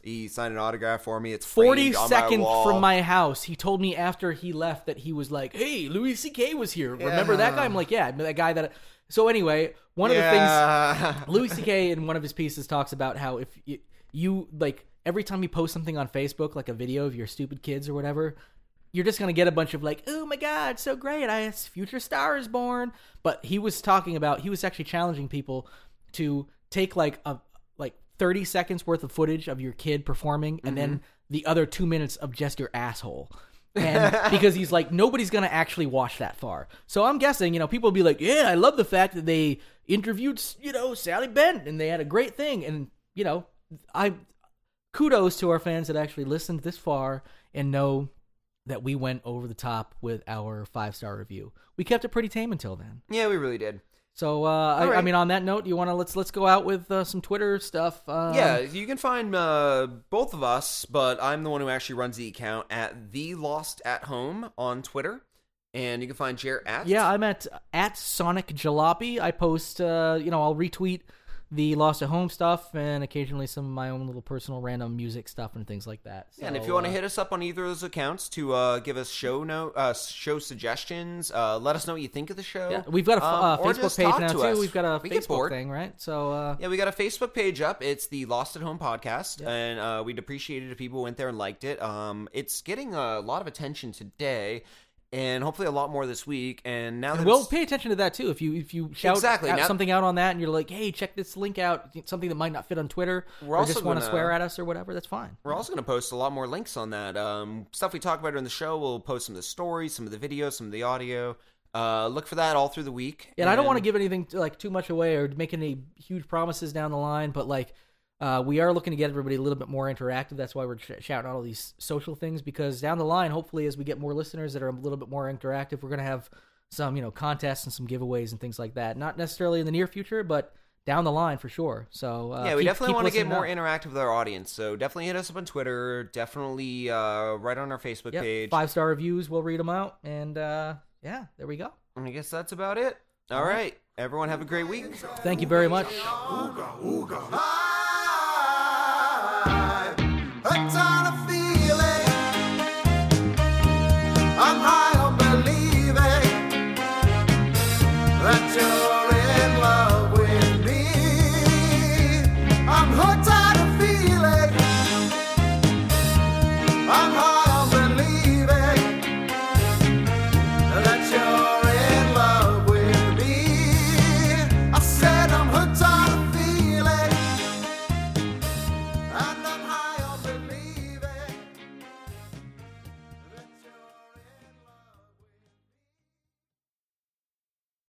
He signed an autograph for me. It's 40 seconds from my house. He told me after he left that he was like, hey, Louis C.K. was here. Yeah. Remember that guy? I'm like, yeah, that guy that... So anyway, one of the things... Louis C.K. in one of his pieces talks about how if you like... Every time you post something on Facebook, like a video of your stupid kids or whatever, you're just going to get a bunch of like, oh my God, so great. I future star is born. But he was talking about, he was actually challenging people to take like 30 seconds worth of footage of your kid performing and then the other 2 minutes of just your asshole. And because he's like, nobody's going to actually watch that far. So I'm guessing, people will be like, yeah, I love the fact that they interviewed, Sally Bent and they had a great thing. And, kudos to our fans that actually listened this far and know that we went over the top with our 5-star review. We kept it pretty tame until then. Yeah, we really did. So, right. I mean, on that note, do you want to let's go out with some Twitter stuff? Yeah, you can find both of us, but I'm the one who actually runs the account at The Lost at Home on Twitter. And you can find Jer at... Yeah, I'm at Sonic Jalopy. I post, I'll retweet... the Lost at Home stuff, and occasionally some of my own little personal random music stuff and things like that. So, and if you want to hit us up on either of those accounts to give us show suggestions, let us know what you think of the show. Yeah, we've got a Facebook page now, too. We've got a Facebook thing, right? So yeah, we got a Facebook page up. It's the Lost at Home podcast, and we'd appreciate it if people went there and liked it. It's getting a lot of attention today. And hopefully a lot more this week. And now that we'll pay attention to that too. If you shout something out on that, and you're like, "Hey, check this link out," something that might not fit on Twitter, or just want to swear at us or whatever, that's fine. We're also going to post a lot more links on that stuff we talk about during the show. We'll post some of the stories, some of the videos, some of the audio. Look for that all through the week. And I don't want to give anything too much away or make any huge promises down the line, but we are looking to get everybody a little bit more interactive. That's why we're shouting out all these social things, because down the line, hopefully, as we get more listeners that are a little bit more interactive, we're going to have some, contests and some giveaways and things like that. Not necessarily in the near future, but down the line for sure. So we definitely want to get more interactive with our audience. So definitely hit us up on Twitter. Definitely right on our Facebook page. 5-star reviews. We'll read them out. And there we go. And I guess that's about it. All right. Everyone have a great week. Thank you very much. Ooga, ooga.